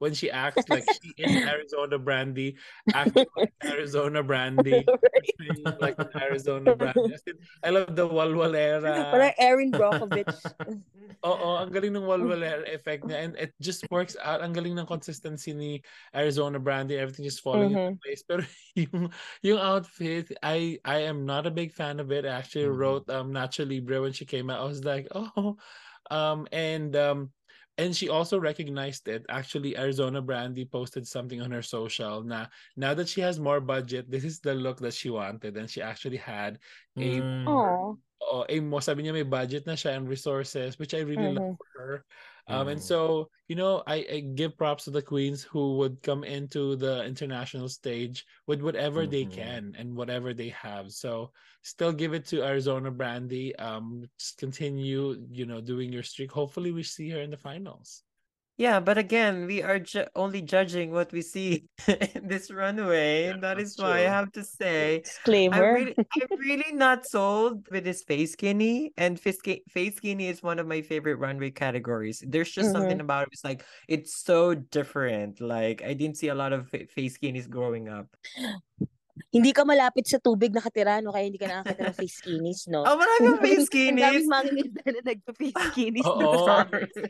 when she acts like she is Arizona Brandy, acting like Arizona Brandy, right. like Arizona Brandy. I love the walwalera. Parang Erin Brockovich. Oo, ang galing ng walwalera effect niya. And it just works out. Ang galing ng consistency ni Arizona Brandy. Everything just falling mm-hmm. in place. Pero yung, yung outfit, I, I am not a big fan of it. I actually mm-hmm. wrote um, Nacho Libre when she came out. I was like, oh. Um, and... Um, And she also recognized it. Actually, Arizona Brandy posted something on her social. Now, now that she has more budget, this is the look that she wanted. And she actually had a... Mm. Oh, a mo, sabi niya may budget na siya and resources, which I really mm-hmm. love for her. Um, mm. And so, you know, I, I give props to the queens who would come into the international stage with whatever mm-hmm. they can and whatever they have. So still give it to Arizona Brandy. Um, just continue, you know, doing your streak. Hopefully we see her in the finals. Yeah, but again, we are ju- only judging what we see in this runway. Yeah, that is true. Why I have to say, disclaimer. I'm, really, I'm really not sold with this face skinny. And face skinny is one of my favorite runway categories. There's just mm-hmm. something about it. It's like, it's so different. Like, I didn't see a lot of face skinnies growing up. Hindi ka malapit sa tubig nakatira, no? Kaya hindi ka nakakita ng face skinnies, no? Oh, maraming face skinnies! Ang daming manginis na nag-face skinnies. Oo.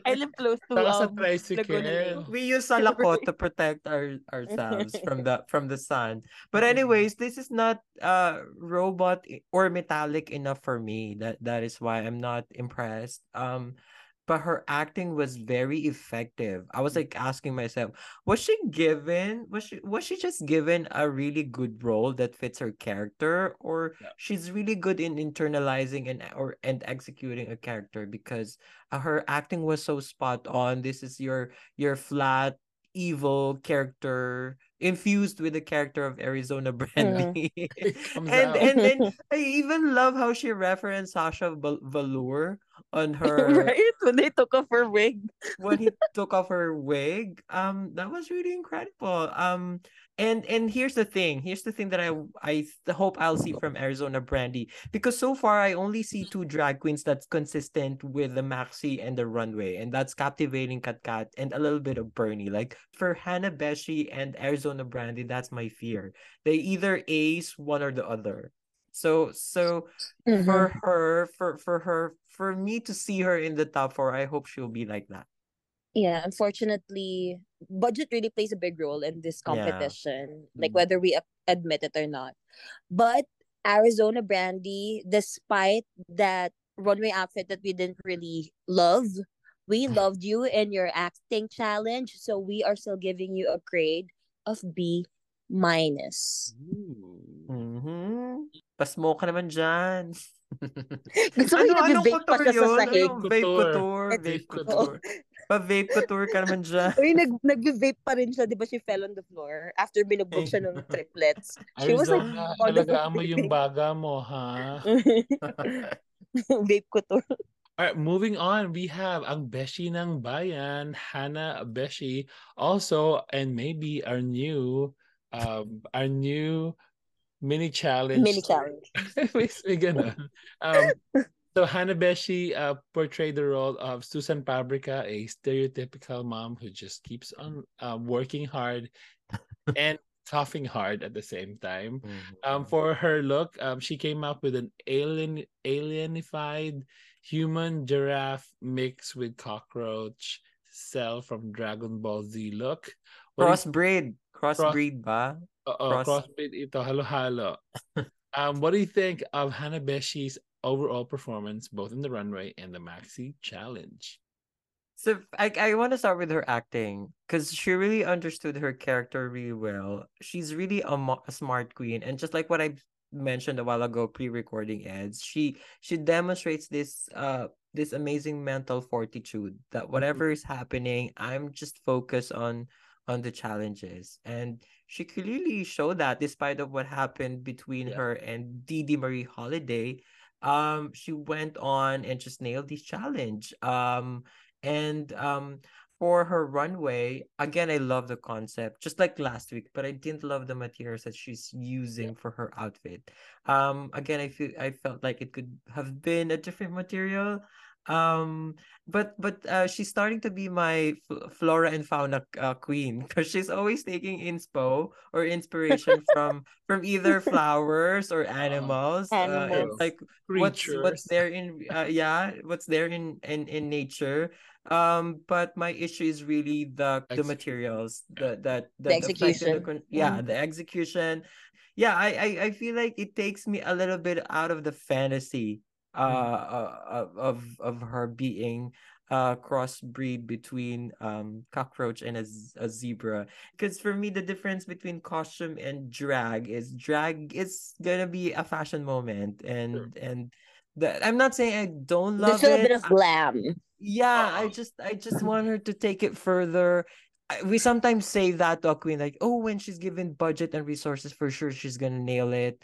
I live close to um, Laguna. We use salakot to protect our ourselves from the from the sun. But anyways, this is not uh robot or metallic enough for me. That that is why I'm not impressed. Um, But her acting was very effective. I was like asking myself, was she given, was she was she just given a really good role that fits her character, or yeah. she's really good in internalizing and or and executing a character, because uh, her acting was so spot on. This is your your flat evil character infused with the character of Arizona Brandy. Yeah. and out. and then I even love how she referenced Sasha Velour on her. Right? When they took off her wig. When he took off her wig. Um, that was really incredible. Um, and and here's the thing. Here's the thing that I I hope I'll see from Arizona Brandy. Because so far, I only see two drag queens that's consistent with the maxi and the runway. And that's Captivating Katkat and a little bit of Bernie. Like, for Hanna Beshi and Arizona Brandy, that's my fear. They either ace one or the other. So, so mm-hmm. for her, for, for her, for me to see her in the top four, I hope she'll be like that. Yeah, unfortunately, budget really plays a big role in this competition, yeah. like whether we admit it or not. But Arizona Brandy, despite that runway outfit that we didn't really love, we loved you in your acting challenge. So we are still giving you a grade of B minus. Mm-hmm. Pasmo ka naman dyan. Gusto ko yung nag-vape pa siya sa sahig. Vape couture. Vape couture. Pa-vape couture ka naman dyan. Uy, nag-vape pa rin siya. Di ba she fell on the floor after binugbog siya ng triplets? She was like, alagaan mo yung baga mo, ha? Vape couture. Alright, moving on, we have ang Beshi ng Bayan, Hanna Beshi. Also, and maybe our new, um, our new Mini challenge. Mini challenge. um, so Hanna Beshi uh, portrayed the role of Susan Paprika, a stereotypical mom who just keeps on uh, working hard and coughing hard at the same time. Mm-hmm. Um, for her look, um, she came up with an alien, alienified human giraffe mixed with cockroach cell from Dragon Ball Z look. What Crossbreed. Is- Crossbreed ba? Uh-oh, crossfit ito, halo-halo. um, what do you think of Hanna Beshi's overall performance both in the runway and the maxi challenge? So I, I want to start with her acting because she really understood her character really well. She's really a, a smart queen, and just like what I mentioned a while ago, pre-recording ads, she she demonstrates this uh this amazing mental fortitude that whatever is happening, I'm just focused on on the challenges. And she clearly showed that despite of what happened between yeah. her and DeeDee Marie Holliday, um, she went on and just nailed this challenge. Um, and um, for her runway, again, I love the concept, just like last week, but I didn't love the materials that she's using yeah. for her outfit. Um, again, I feel I felt like it could have been a different material. Um, but but uh, she's starting to be my f- flora and fauna uh, queen because she's always taking inspo or inspiration from from either flowers or animals. Um, uh, animals. Like what's what's there in uh, yeah what's there in, in in nature. Um, but my issue is really the the Ex- materials the that the, the, the execution. The, yeah, the execution. Yeah, I, I I feel like it takes me a little bit out of the fantasy. Uh, of of her being uh crossbreed between um cockroach and a, a zebra, because for me the difference between costume and drag is drag is gonna be a fashion moment, and sure. and the, I'm not saying I don't love it. There's a bit of glam. Yeah, I just I just want her to take it further. We sometimes say that to a queen, like, oh, when she's given budget and resources, for sure she's gonna nail it.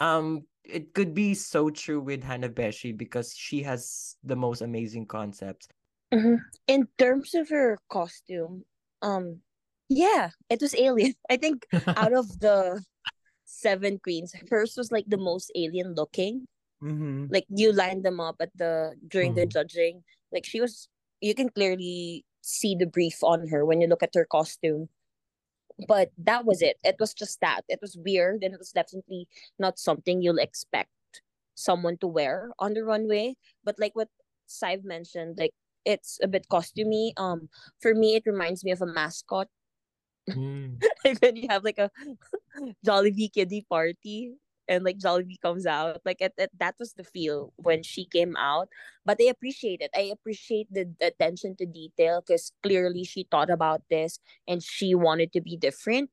Um, it could be so true with Hanna Beshi because she has the most amazing concepts. Mm-hmm. In terms of her costume, um, yeah, it was alien. I think out of the seven queens, hers was like the most alien looking. Mm-hmm. Like you lined them up at the during mm-hmm. the judging. Like she was, you can clearly see the brief on her when you look at her costume. But that was it. It was just that. It was weird, and it was definitely not something you'll expect someone to wear on the runway. But like what Saiv mentioned, like it's a bit costumey. Um, for me, it reminds me of a mascot. Mm. Like when you have like a Jollibee kiddie party, and like Jollibee comes out. Like at, at, that was the feel when she came out. But I appreciate it. I appreciate the, the attention to detail because clearly she thought about this and she wanted to be different.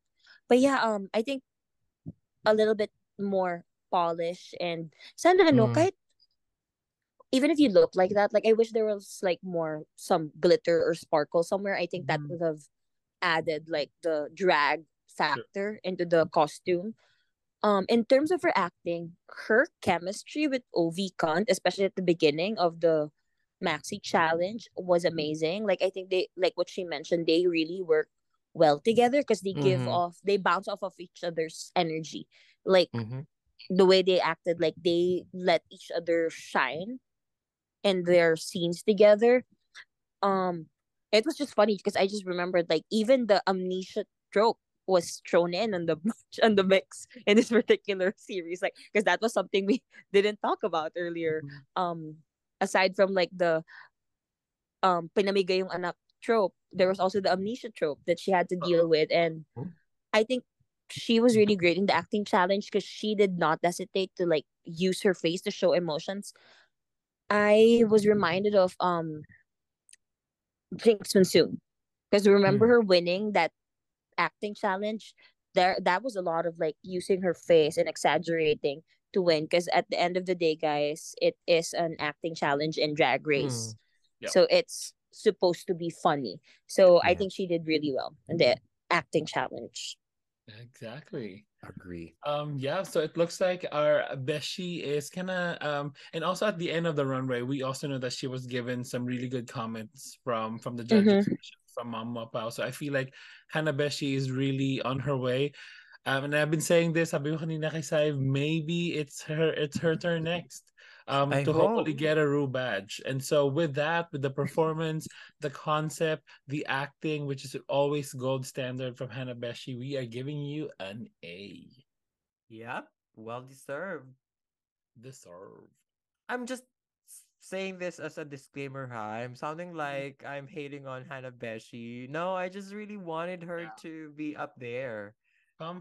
But yeah, um, I think a little bit more polish and sana mm. no kahit even if you look like that, like I wish there was like more some glitter or sparkle somewhere. I think that mm. would have added like the drag factor sure. into the costume. Um, in terms of her acting, her chemistry with Ovi Kunt, especially at the beginning of the maxi challenge was amazing. Like, I think they, like what she mentioned, they really work well together because they mm-hmm. give off, they bounce off of each other's energy. Like, mm-hmm. the way they acted, like, they let each other shine in their scenes together. Um, it was just funny because I just remembered, like, even the amnesia trope was thrown in on the on the mix in this particular series, like, because that was something we didn't talk about earlier. Mm-hmm. Um, aside from like the um pinamigay yung anak trope, there was also the amnesia trope that she had to deal with, and I think she was really great in the acting challenge because she did not hesitate to like use her face to show emotions. I was reminded of um Jinx Monsoon because remember mm-hmm. her winning that acting challenge. There, that was a lot of like using her face and exaggerating to win, because at the end of the day, guys, it is an acting challenge in Drag Race. Mm. Yep. So it's supposed to be funny. So yeah. I think she did really well in the acting challenge. Exactly. Agree. Um, yeah, so it looks like our Beshi is kind of, um, and also at the end of the runway, we also know that she was given some really good comments from, from the judges, mm-hmm. from Mama Pau. So I feel like Hanna Beshi is really on her way. Um, and I've been saying this, sabi ko kanina kay Sai, maybe it's her it's her turn next um, to hope. hopefully get a R U badge. And so with that, with the performance, the concept, the acting, which is always gold standard from Hanna Beshi, we are giving you an A. Yep, well deserved. Deserved. I'm just saying this as a disclaimer, ha? I'm sounding like I'm hating on Hanna Beshi. No, I just really wanted her yeah. to be up there.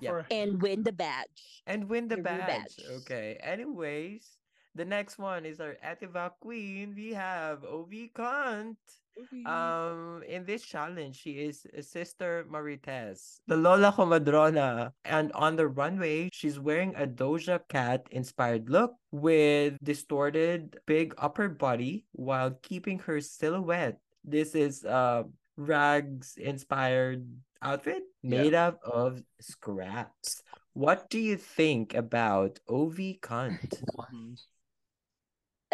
Yep. And win the badge. And win the, the badge. badge. Okay. Anyways, the next one is our Eva Queen. We have Ovi Kunt. Okay. Um, in this challenge, she is Sister Marites, the Lola Comadrona. And on the runway, she's wearing a Doja Cat-inspired look with distorted big upper body while keeping her silhouette. This is uh, rags-inspired outfit made yeah. up of scraps. What do you think about Ovi Kunt?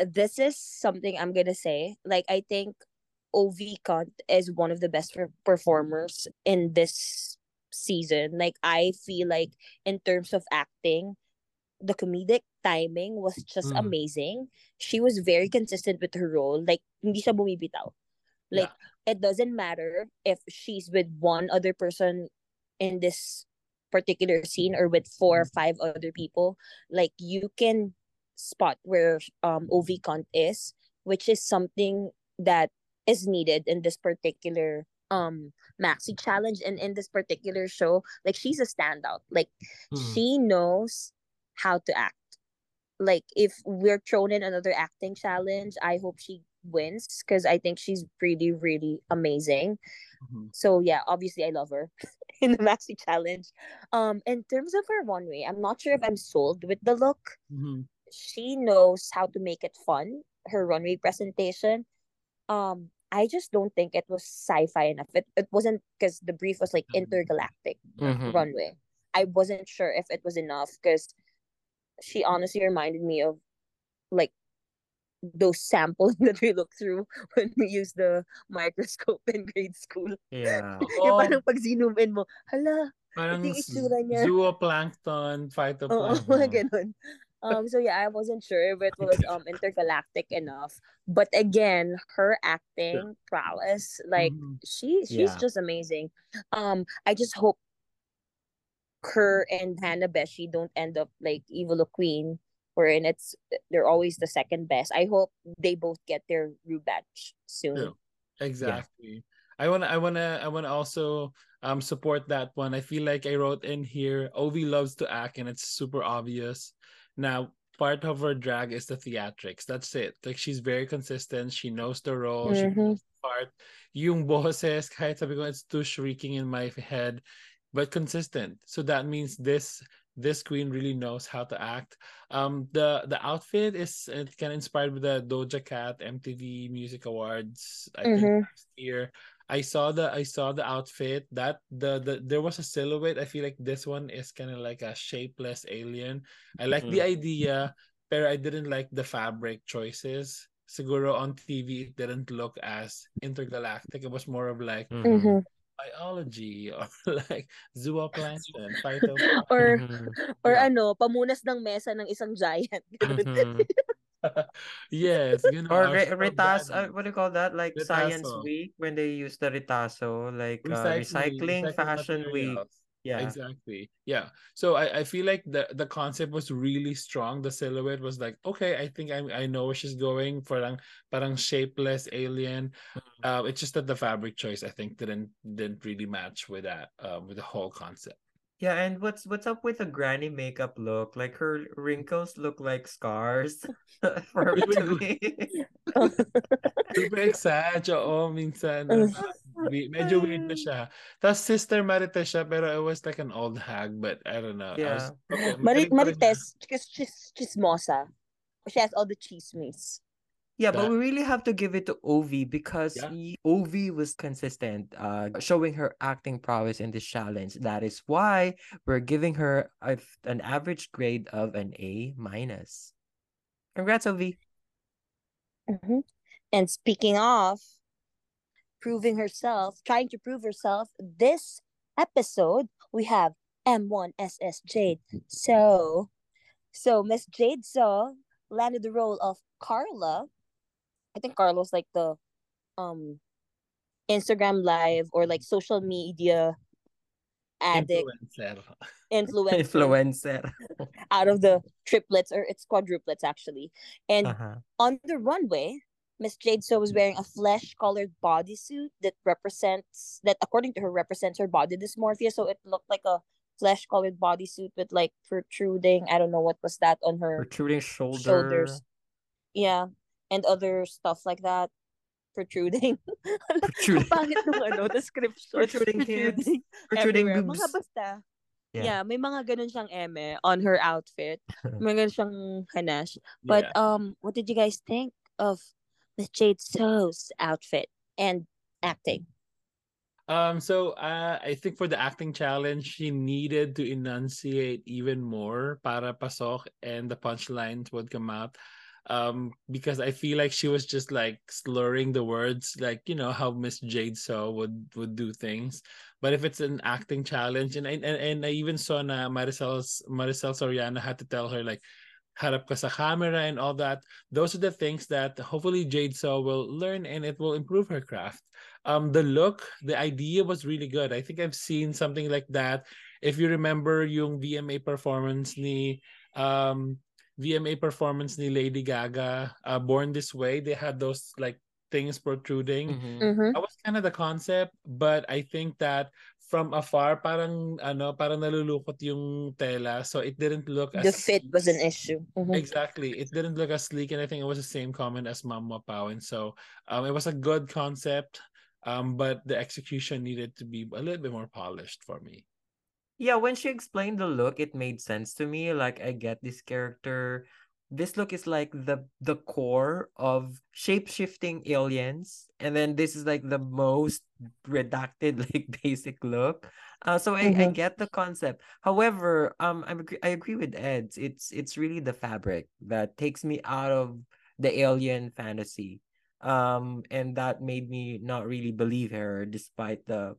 This is something I'm gonna say. Like, I think Ovi Kunt is one of the best performers in this season. Like, I feel like in terms of acting, the comedic timing was just mm. amazing. She was very consistent with her role. Like, hindi siya bumibitaw. Like, yeah. it doesn't matter if she's with one other person in this particular scene or with four or five other people. Like, you can spot where um Ovi Kunt is, which is something that is needed in this particular um maxi challenge and in this particular show. Like, she's a standout. Like, mm. she knows how to act. Like, if we're thrown in another acting challenge, I hope she wins because I think she's really, really amazing. Mm-hmm. So yeah, obviously I love her in the maxi challenge. Um, in terms of her runway, I'm not sure if I'm sold with the look. Mm-hmm. She knows how to make it fun. Her runway presentation. Um, I just don't think it was sci-fi enough. It it wasn't, because the brief was like intergalactic mm-hmm. runway. I wasn't sure if it was enough because she honestly reminded me of like those samples that we look through when we use the microscope in grade school. Yeah. Yung parang pag zoom in mo, hala, parang zooplankton, phytoplankton. Oo, ganun. Um, so yeah, I wasn't sure if it was um intergalactic enough. But again, her acting prowess, like mm-hmm. she she's yeah. just amazing. Um, I just hope her and Hanna Beshi don't end up like Eva Laqueen, wherein it's they're always the second best. I hope they both get their R U badge soon. Yeah, exactly. Yeah. I wanna I wanna I wanna also um support that one. I feel like I wrote in here, Ovi loves to act and it's super obvious. Now, part of her drag is the theatrics. That's it. Like, she's very consistent. She knows the role. Mm-hmm. She knows the part. Yung boses, kahit sabi ko, it's too shrieking in my head, but consistent. So that means this This queen really knows how to act. Um, the the outfit is it kind of inspired with the Doja Cat M T V Music Awards. I mm-hmm. think last year I saw the I saw the outfit that the, the there was a silhouette. I feel like this one is kind of like a shapeless alien. I like mm-hmm. the idea, but I didn't like the fabric choices. siguro on T V, it didn't look as intergalactic. It was more of like mm-hmm. biology or like zooplankton, phytoplankton. Or, mm-hmm. or yeah. ano, pamunas ng mesa ng isang giant. Mm-hmm. Yes. You know, or re- ritaso, uh, what do you call that? Like ritaso. Science Week when they use the ritaso, like recycling, uh, recycling, recycling Fashion Week. Yeah, exactly. Yeah. So I, I feel like the, the concept was really strong. The silhouette was like, okay, I think I I know where she's going for lang, parang shapeless alien. Mm-hmm. Uh, it's just that the fabric choice I think didn't didn't really match with that uh, with the whole concept. Yeah, and what's what's up with the granny makeup look? Like her wrinkles look like scars for to me. Super exage, oo, minsan. Medyo weird na siya. Tapos Sister Marites siya, pero it was like an old hag, but I don't know. Yeah. I was, okay, Mar- Marites, because she's chismosa. She has all the chismes. Yeah, that. But we really have to give it to Ovi because yeah. he, Ovi was consistent, uh, showing her acting prowess in this challenge. That is why we're giving her a, an average grade of an A minus. Congrats, Ovi. Mm-hmm. And speaking of proving herself, trying to prove herself, this episode we have M one S S Jade. So, so Miss Jade So landed the role of Carla. I think Carlos like the um Instagram live or like social media addict influencer influencer, influencer. Out of the triplets, or it's quadruplets actually. And uh-huh. on the runway, Miss Jade So was wearing a flesh-colored bodysuit that represents that according to her represents her body dysmorphia. So it looked like a flesh-colored bodysuit with like protruding, I don't know what was that on her protruding shoulder. shoulders. Yeah, and other stuff like that. Protruding. Protruding. Pangit ng ano, description. Protruding hips. Protruding boobs. Mga basta. Yeah. yeah, may mga ganun siyang eme on her outfit. May ganun siyang hanash. But yeah. um, what did you guys think of Miss Jade So's outfit and acting? Um, so uh, I think for the acting challenge, she needed to enunciate even more para pasok and the punchlines would come out. Um, because I feel like she was just like slurring the words, like, you know, how Miss Jade So would, would do things. But if it's an acting challenge, and I, and, and I even saw na Maricel's, Maricel Soriano had to tell her like, harap ka sa camera and all that. Those are the things that hopefully Jade So will learn and it will improve her craft. Um, the look, the idea was really good. I think I've seen something like that. If you remember yung V M A performance ni... Um, V M A performance ni Lady Gaga, uh, Born This Way, they had those like things protruding. Mm-hmm. Mm-hmm. That was kind of the concept, but I think that from afar, parang ano, parang nalulukot yung tela, so it didn't look as... The fit was an issue. Mm-hmm. Exactly. It didn't look as sleek, and I think it was the same comment as Mama Pau, and so um, it was a good concept, um, but the execution needed to be a little bit more polished for me. Yeah, when she explained the look, it made sense to me. Like, I get this character. This look is like the the core of shape-shifting aliens. And then this is like the most redacted, like, basic look. Uh, so I, mm-hmm. I get the concept. However, um, I agree, I agree with Eds. It's, it's really the fabric that takes me out of the alien fantasy. Um, and that made me not really believe her despite the...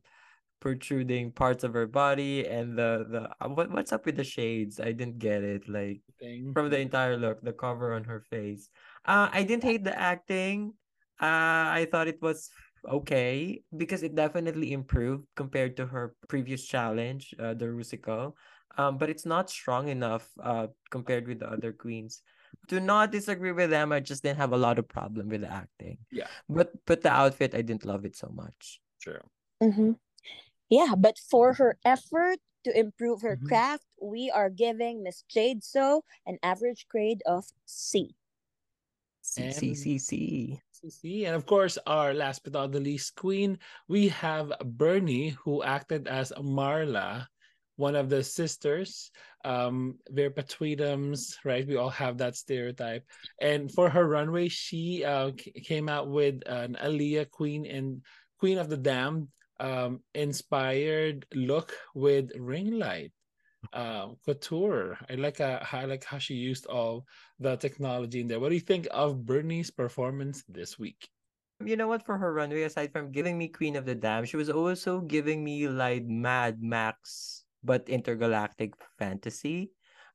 protruding parts of her body and the the what what's up with the shades? I didn't get it. Like Thing. From the entire look, the cover on her face. Uh, I didn't hate the acting. Uh, I thought it was okay because it definitely improved compared to her previous challenge, uh, the Rusical. Um, but it's not strong enough. Uh, compared with the other queens. Do not disagree with them. I just didn't have a lot of problem with the acting. Yeah. But but the outfit, I didn't love it so much. True. Mm-hmm. Yeah, but for her effort to improve her mm-hmm. craft, we are giving Miss Jade So an average grade of C. C, C, C, C. And of course, our last but not the least queen, we have Bernie, who acted as Marla, one of the sisters. Um, they're Patweetums, right? We all have that stereotype. And for her runway, she uh, came out with an Aaliyah queen and Queen of the Damned. Um, inspired look with ring light. um, couture. I like uh, I like how she used all the technology in there. What do you think of Bernie's performance this week? You know what? For her runway, aside from giving me Queen of the Damned, she was also giving me like Mad Max, but intergalactic fantasy.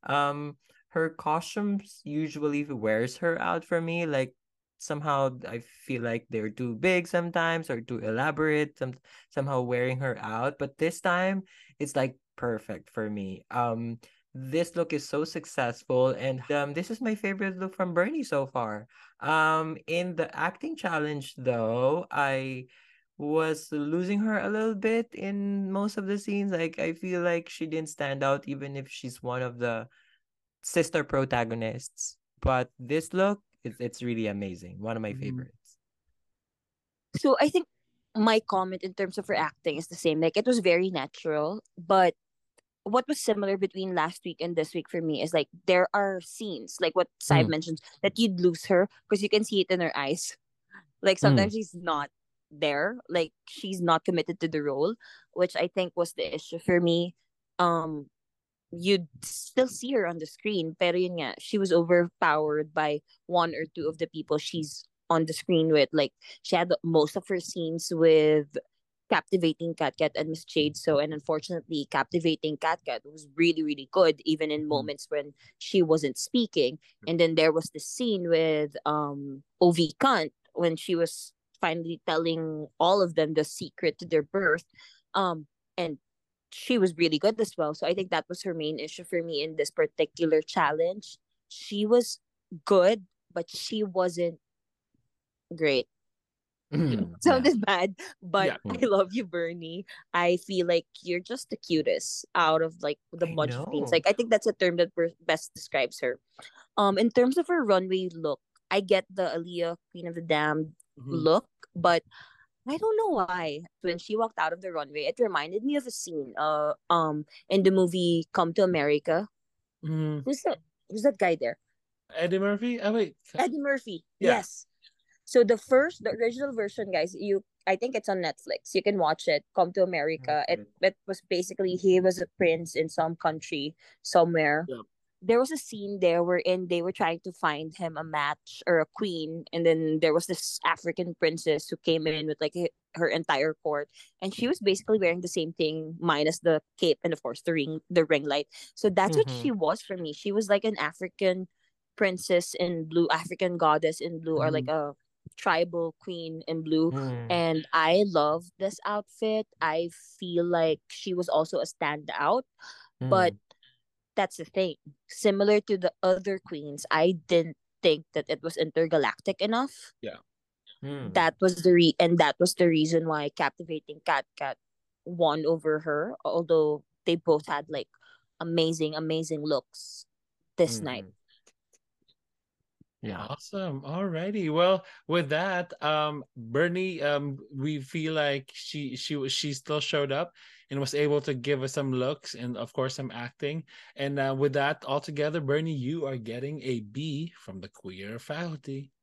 Um, her costumes usually wears her out for me. Like somehow I feel like they're too big sometimes or too elaborate. Some somehow wearing her out, but this time it's like perfect for me. Um, this look is so successful, and um, this is my favorite look from Bernie so far. Um, in the acting challenge, though, I was losing her a little bit in most of the scenes. Like, I feel like she didn't stand out, even if she's one of the sister protagonists. But this look, it, it's really amazing. One of my favorites. So, I think my comment in terms of her acting is the same. Like, it was very natural, but what was similar between last week and this week for me is like there are scenes like what Saib mm. mentioned that you'd lose her because you can see it in her eyes. Like sometimes mm. she's not there, like she's not committed to the role, which I think was the issue for me. Um, you'd still see her on the screen, pero yun nga, she was overpowered by one or two of the people she's on the screen with. Like she had most of her scenes with Captivating Katkat and Miss Jade So, and unfortunately Captivating Katkat was really really good even in moments when she wasn't speaking. And then there was the scene with um Ovi Kunt when she was finally telling all of them the secret to their birth, um and she was really good as well. So I think that was her main issue for me in this particular challenge. She was good but she wasn't great. Sounded yeah. bad, but yeah. I love you, Bernie. I feel like you're just the cutest out of like the I bunch know. of things. Like I think that's a term that best describes her. Um, in terms of her runway look, I get the Aaliyah Queen of the Damned mm-hmm. look, but I don't know why. When she walked out of the runway, it reminded me of a scene. Uh, um, in the movie Come to America. Mm-hmm. Who's that? Who's that guy there? Eddie Murphy. Oh wait, Eddie Murphy. Yeah. Yes. So the first, the original version, guys, you I think it's on Netflix. You can watch it. Come to America. It it was basically he was a prince in some country somewhere. Yeah. There was a scene there wherein they were trying to find him a match or a queen, and then there was this African princess who came in with like her entire court, and she was basically wearing the same thing minus the cape and of course the ring, the ring light. So that's mm-hmm. what she was for me. She was like an African princess in blue, African goddess in blue, mm-hmm. or like a tribal queen in blue. mm. And I love this outfit. I feel like she was also a standout, mm. but that's the thing. Similar to the other queens, I didn't think that it was intergalactic enough. Yeah, mm. that was the re- and that was the reason why Captivating Katkat won over her. Although they both had like amazing, amazing looks this mm. night. Yeah. Awesome. Alrighty. Well, with that, um, Bernie, um, we feel like she she she still showed up and was able to give us some looks and of course some acting. And uh, with that all together, Bernie, you are getting a B from the queer faculty.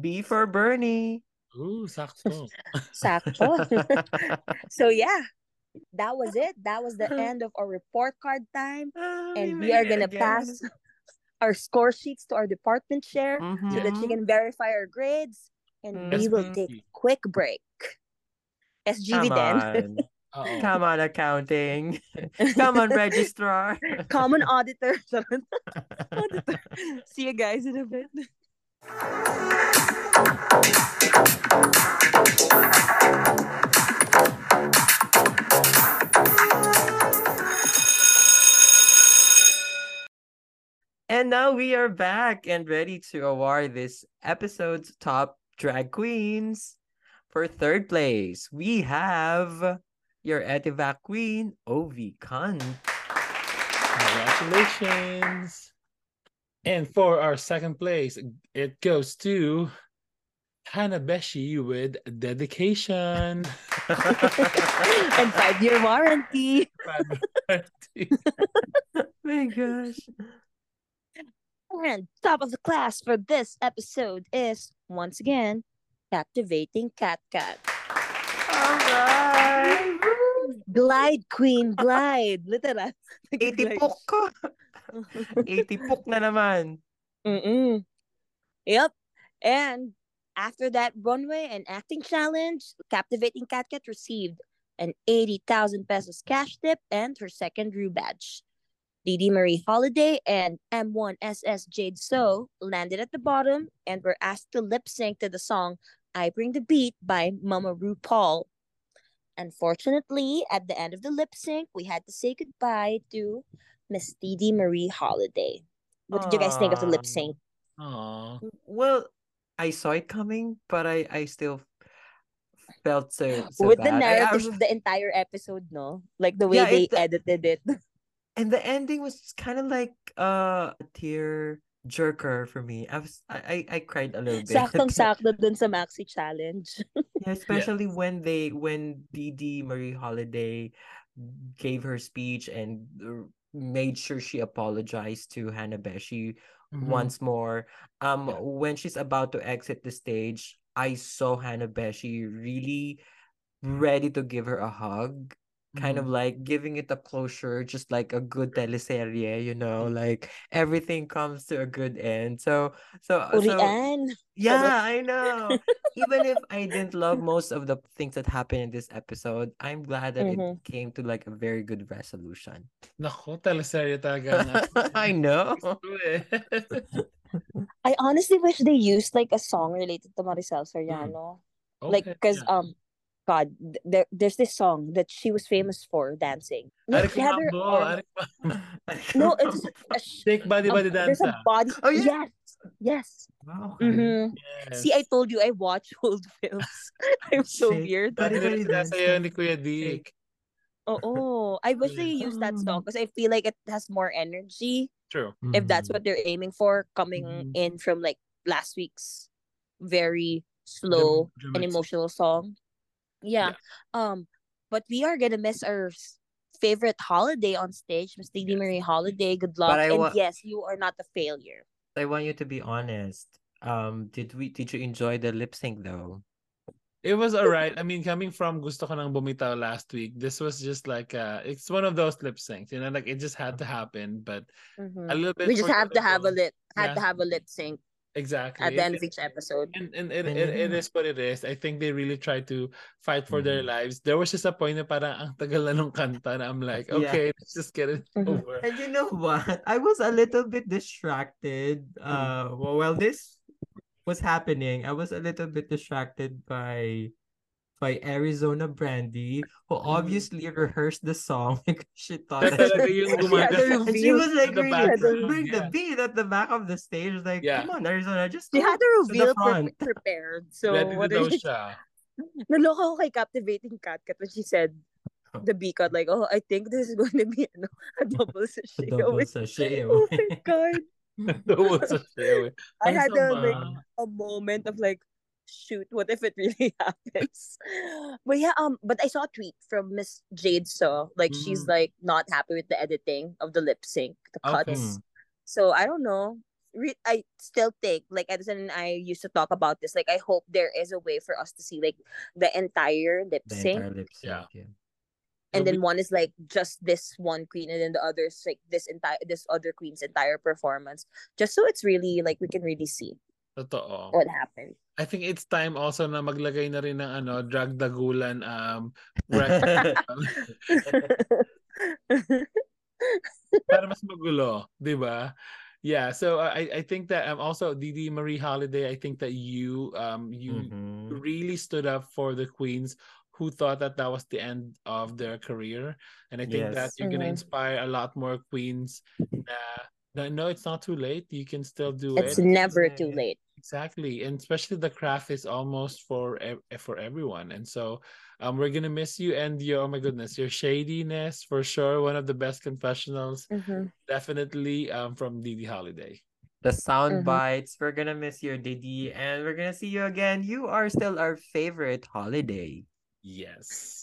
B for Bernie. Ooh, sakto. Sakto. So yeah, that was it. That was the end of our report card time, oh, and we, we are gonna again. pass our score sheets to our department chair mm-hmm. so that she can verify our grades, and mm-hmm. we will take a quick break. S G V Come then. On. Come on, accounting. Come on, registrar. Come on, auditor. Auditor. See you guys in a bit. And now we are back and ready to award this episode's top drag queens. For third place, we have your Etivac queen, Ovi Kunt. Congratulations. And for our second place, it goes to Hanna Beshi with Dedication. And five-year warranty. Five-year warranty. My gosh. And top of the class for this episode is, once again, Captivating Katkat. All right. Glide, queen, glide. Literal. eighty-puk ko. eighty-puk na naman. Mm-mm. Yep. And after that runway and acting challenge, Captivating Katkat received an eighty thousand pesos cash tip and her second Rue badge. DeeDee Marie Holliday and M one S S Jade So landed at the bottom and were asked to lip sync to the song I Bring the Beat by Mama RuPaul. Unfortunately, at the end of the lip sync, we had to say goodbye to Miss DeeDee Marie Holliday. What Aww. Did you guys think of the lip sync? Aww. Well, I saw it coming, but I, I still felt so, so with bad. The narrative I, I... of the entire episode, no? Like the way yeah, they it, edited it. And the ending was just kind of like uh, a tear jerker for me. I was I I, I cried a little bit. Saktong-sakto dun sa Maxi Challenge. Yeah, especially yeah. when they when DeeDee Marie Holliday gave her speech and made sure she apologized to Hanna Beshi mm-hmm. once more. Um, yeah. When she's about to exit the stage, I saw Hanna Beshi really ready to give her a hug. Kind mm-hmm. of like giving it a closure, just like a good teleserie, you know, like everything comes to a good end. So, so, so yeah, I know. Even if I didn't love most of the things that happened in this episode, I'm glad that mm-hmm. it came to like a very good resolution. Naku, teleserie talaga. I know. I honestly wish they used like a song related to Maricel Soriano, mm. okay. like because yeah. um. God, there, there's this song that she was famous for dancing. Like, she had her arm... No, it's a shake body body um, dance. There's a body. Oh, yeah. Yes. Yes. Wow. Mm-hmm. Yes. See, I told you I watch old films. I'm so shake weird. Body body dance. Oh, oh, I wish they used that song because I feel like it has more energy. True. Mm-hmm. If that's what they're aiming for, coming mm-hmm. in from like last week's very slow Dram- and emotional song. Yeah. yeah, um, but we are gonna miss our favorite holiday on stage, Miss DeeDee Marie Holliday. Good luck, and wa- yes, you are not a failure. I want you to be honest. Um, did we? Did you enjoy the lip sync though? It was alright. I mean, coming from Gusto Ko Nang Bumitaw last week, this was just like uh, it's one of those lip syncs, you know, like it just had to happen. But mm-hmm. a little bit. We just have to have a lip. Had yeah. to have a lip sync. Exactly. At the end of each episode. And, and, and, and it, it is what it is. I think they really try to fight for mm-hmm. their lives. There was just a point na parang ang tagal na nung kanta na I'm like, okay, yeah. let's just get it over. And you know what? I was a little bit distracted. Uh, well, while this was happening, I was a little bit distracted by by Arizona Brandy, who obviously rehearsed the song because she thought that she, she, she was like really the bring yeah. the beat at the back of the stage. Like, yeah. come on, Arizona, just they had to reveal pre- prepared. So what are you? Naloko kay Captivating Katkat when she said the B cut, like, oh, I think this is going to be ano, a double sachet. A double sachet. Oh my god. Double sachet. I had a, like a moment of like. Shoot, what if it really happens? But yeah, um, but I saw a tweet from Miss Jade So, like mm. she's like not happy with the editing of the lip sync, the cuts. Okay. So I don't know. Re- I still think like Edison and I used to talk about this. Like I hope there is a way for us to see like the entire lip sync. The entire lip sync. Yeah. yeah. And then one is like just this one queen, and then the other is like this entire this other queen's entire performance. Just so it's really like we can really see. Totoo. What happened? I think it's time also na maglagay na rin ng ano, drag dagulan um para mas magulo, 'di ba? Yeah, so uh, I I think that um also DeeDee Marie Holliday, I think that you um you mm-hmm. really stood up for the queens who thought that that was the end of their career, and I think yes. that you're mm-hmm. going to inspire a lot more queens na no, it's not too late. You can still do it's it. It's never yeah. too late. Exactly. And especially the craft is almost for for everyone. And so um, we're going to miss you and your, oh my goodness, your shadiness for sure. One of the best confessionals. Mm-hmm. Definitely um, from DeeDee Holliday. The sound mm-hmm. bites. We're going to miss your DeeDee and we're going to see you again. You are still our favorite holiday. Yes.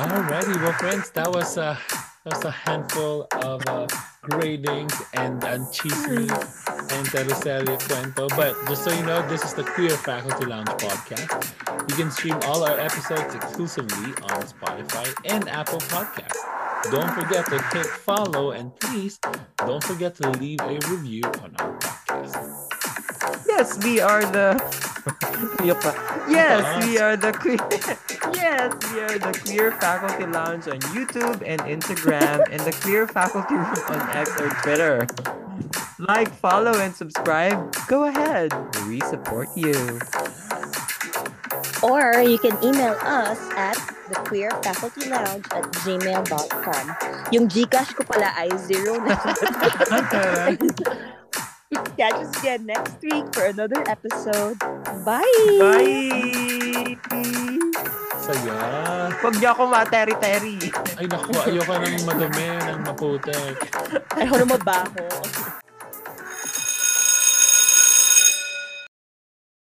Alrighty, well friends, that was a, that was a handful of uh, gradings and um, chismis and teleserye cuento. But just so you know, this is the Queer Faculty Lounge podcast. You can stream all our episodes exclusively on Spotify and Apple Podcasts. Don't forget to hit follow, and please don't forget to leave a review on our podcast. Yes, we are the Yes, we are the queer Yes, we are the Queer Faculty Lounge on YouTube and Instagram, and the Queer Faculty Room on X or Twitter. Like, follow, and subscribe. Go ahead. We support you. Or you can email us at the queer faculty lounge at gmail dot com. Yung Gcash ko pala ay zero na. Catch us again next week for another episode. Bye! Bye! Saya. Huwag niyo ako materi-teri. Ay naku, ayoko nang madumi, nang maputek. Ayoko na mabaho.